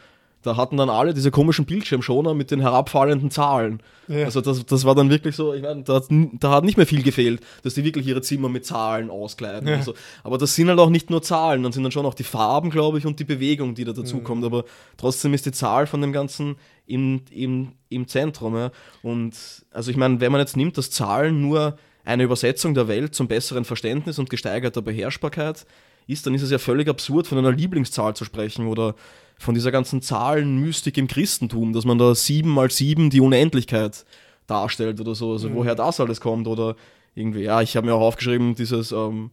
da hatten dann alle diese komischen Bildschirmschoner mit den herabfallenden Zahlen. Ja. Also das war dann wirklich so, ich meine, da hat nicht mehr viel gefehlt, dass die wirklich ihre Zimmer mit Zahlen auskleiden. Ja. Also, aber das sind halt auch nicht nur Zahlen, dann sind dann schon auch die Farben, glaube ich, und die Bewegung, die da dazukommt. Mhm. Aber trotzdem ist die Zahl von dem Ganzen im Zentrum. Ja. Und also ich meine, wenn man jetzt nimmt, dass Zahlen nur eine Übersetzung der Welt zum besseren Verständnis und gesteigerter Beherrschbarkeit ist, dann ist es ja völlig absurd, von einer Lieblingszahl zu sprechen oder von dieser ganzen Zahlenmystik im Christentum, dass man da 7 mal 7 die Unendlichkeit darstellt oder so, also woher das alles kommt oder irgendwie, ja, ich habe mir auch aufgeschrieben, dieses, nur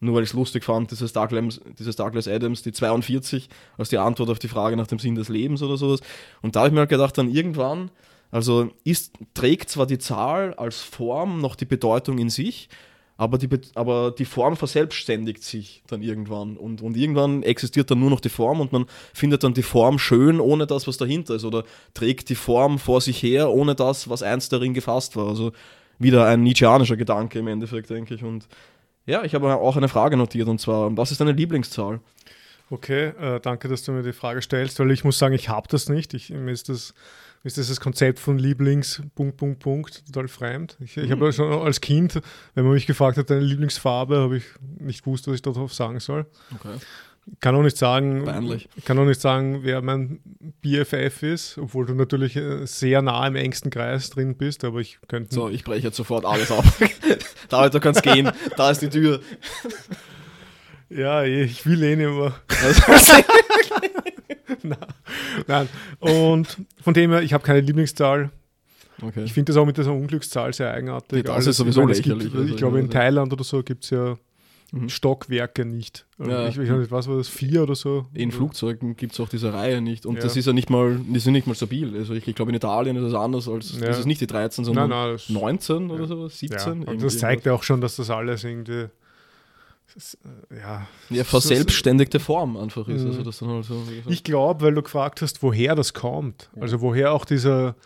weil ich es lustig fand, dieses Douglas Adams, die 42, als die Antwort auf die Frage nach dem Sinn des Lebens oder sowas, und da habe ich mir halt gedacht, dann irgendwann, also trägt zwar die Zahl als Form noch die Bedeutung in sich, aber die Form verselbstständigt sich dann irgendwann und irgendwann existiert dann nur noch die Form und man findet dann die Form schön ohne das, was dahinter ist, oder trägt die Form vor sich her ohne das, was einst darin gefasst war. Also wieder ein nietzscheanischer Gedanke im Endeffekt, denke ich. Und ja, ich habe auch eine Frage notiert, und zwar, was ist deine Lieblingszahl? Okay, danke, dass du mir die Frage stellst, weil ich muss sagen, ich habe das nicht. Mir ist das Konzept von Lieblings... total fremd. Ich habe schon als Kind, wenn man mich gefragt hat, deine Lieblingsfarbe, habe ich nicht gewusst, was ich darauf sagen soll. Okay. Kann auch nicht sagen, wer mein BFF ist, obwohl du natürlich sehr nah im engsten Kreis drin bist, aber ich könnte... So, ich breche jetzt sofort alles auf. David, du kannst gehen. Da ist die Tür. Ja, ich will eh nicht mehr. Nein. Und von dem her, ich habe keine Lieblingszahl. Okay. Ich finde das auch mit dieser Unglückszahl sehr eigenartig. Ja, das ist sowieso lächerlich. Ich glaube, in Thailand oder so gibt es ja Stockwerke nicht. Ja. Ich weiß nicht, was war das? 4 oder so? In Flugzeugen gibt es auch diese Reihe nicht. Und das ist ja nicht mal, die sind nicht mal stabil. Also ich glaube, in Italien ist das anders als, das ist nicht die 13, sondern nein, 19 oder so, 17. Ja. Und das zeigt ja auch schon, dass das alles irgendwie... verselbstständigte Form einfach ist. Also das dann halt so, ich glaube, weil du gefragt hast, woher das kommt, also woher auch diese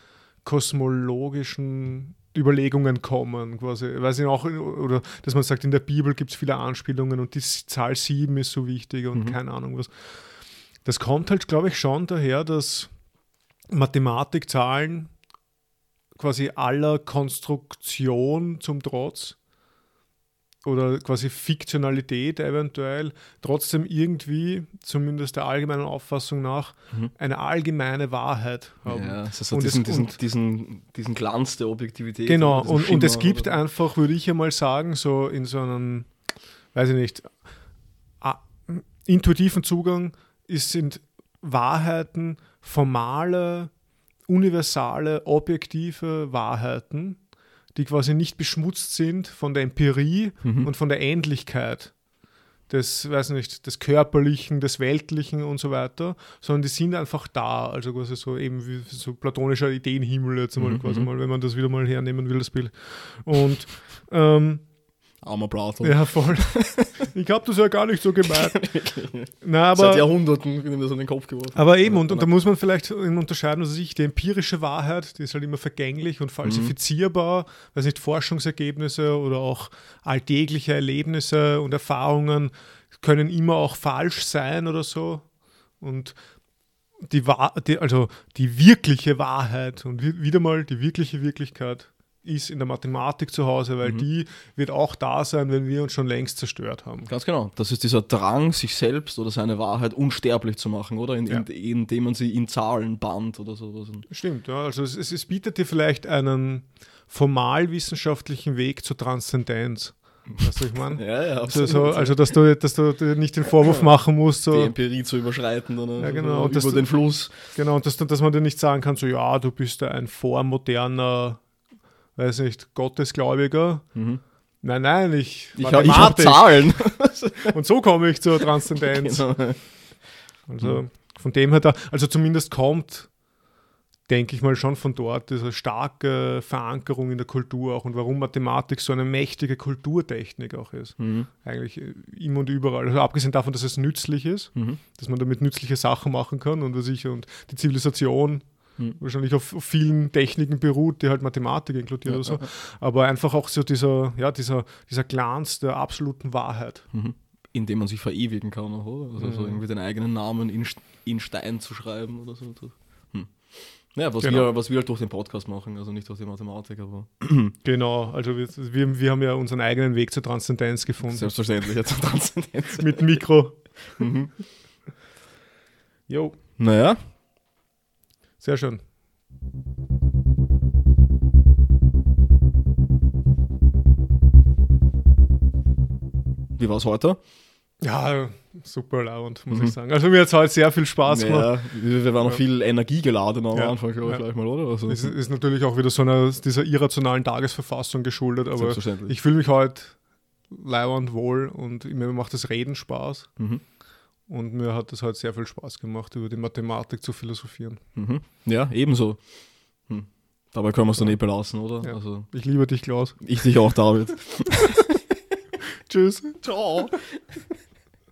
kosmologischen Überlegungen kommen, quasi. Ich weiß nicht, auch, oder dass man sagt, in der Bibel gibt es viele Anspielungen und die Zahl 7 ist so wichtig und keine Ahnung was. Das kommt halt, glaube ich, schon daher, dass Mathematik, Zahlen quasi aller Konstruktion zum Trotz oder quasi Fiktionalität eventuell, trotzdem irgendwie, zumindest der allgemeinen Auffassung nach, eine allgemeine Wahrheit haben. Ja, das heißt, diesen Glanz der Objektivität. Genau, und es gibt oder? Einfach, würde ich einmal sagen, so in so einem, weiß ich nicht, intuitiven Zugang sind Wahrheiten, formale, universale, objektive Wahrheiten, die quasi nicht beschmutzt sind von der Empirie und von der Ähnlichkeit des Körperlichen, des Weltlichen und so weiter, sondern die sind einfach da, also quasi so eben wie so platonischer Ideenhimmel jetzt mal, quasi mal, wenn man das wieder mal hernehmen will, das Bild. Und armer Platon. Ja, voll. Ich habe das ja gar nicht so gemeint. Nein, aber, seit Jahrhunderten bin ich das an den Kopf geworfen. Aber eben, und da muss man vielleicht unterscheiden, was weiß ich, die empirische Wahrheit, die ist halt immer vergänglich und falsifizierbar, weiß nicht, Forschungsergebnisse oder auch alltägliche Erlebnisse und Erfahrungen können immer auch falsch sein oder so. Und die wirkliche Wahrheit und wieder mal die wirkliche Wirklichkeit ist in der Mathematik zu Hause, weil die wird auch da sein, wenn wir uns schon längst zerstört haben. Ganz genau. Das ist dieser Drang, sich selbst oder seine Wahrheit unsterblich zu machen, oder? Indem man sie in Zahlen bannt oder sowas. Stimmt, ja. Also es bietet dir vielleicht einen formalwissenschaftlichen Weg zur Transzendenz. Weißt du, was ich meine? Ja, absolut. Also dass du dir nicht den Vorwurf machen musst, so die Empirie zu überschreiten oder und über den Fluss. Genau, und dass man dir nicht sagen kann, so ja, du bist ein vormoderner, weiß nicht, Gottesgläubiger. Nein, ich habe Zahlen. Und so komme ich zur Transzendenz. Genau. Also von dem her, also zumindest kommt, denke ich mal, schon von dort diese starke Verankerung in der Kultur auch und warum Mathematik so eine mächtige Kulturtechnik auch ist. Eigentlich immer und überall. Also abgesehen davon, dass es nützlich ist, dass man damit nützliche Sachen machen kann und die Zivilisation wahrscheinlich auf vielen Techniken beruht, die halt Mathematik inkludiert oder so. Okay. Aber einfach auch so dieser Glanz der absoluten Wahrheit. Indem man sich verewigen kann, oder? Also so irgendwie den eigenen Namen in, in Stein zu schreiben oder so. Naja, was wir halt durch den Podcast machen, also nicht durch die Mathematik, aber... Genau, also wir haben ja unseren eigenen Weg zur Transzendenz gefunden. Selbstverständlich, ja, zur Transzendenz. Mit Mikro. Mhm. Jo. Naja. Sehr schön. Wie war's heute? Ja, super lauernd, muss ich sagen. Also mir hat es halt sehr viel Spaß gemacht. Ja, wir waren noch viel energiegeladen am Anfang, glaube ich, gleich mal, oder? Also, es ist natürlich auch wieder so einer dieser irrationalen Tagesverfassung geschuldet, aber ich fühle mich heute lauernd wohl und mir macht das Reden Spaß. Mhm. Und mir hat es halt sehr viel Spaß gemacht, über die Mathematik zu philosophieren. Mhm. Ja, ebenso. Dabei können wir es dann belassen, oder? Ja. Also, ich liebe dich, Klaus. Ich dich auch, David. Tschüss. Ciao.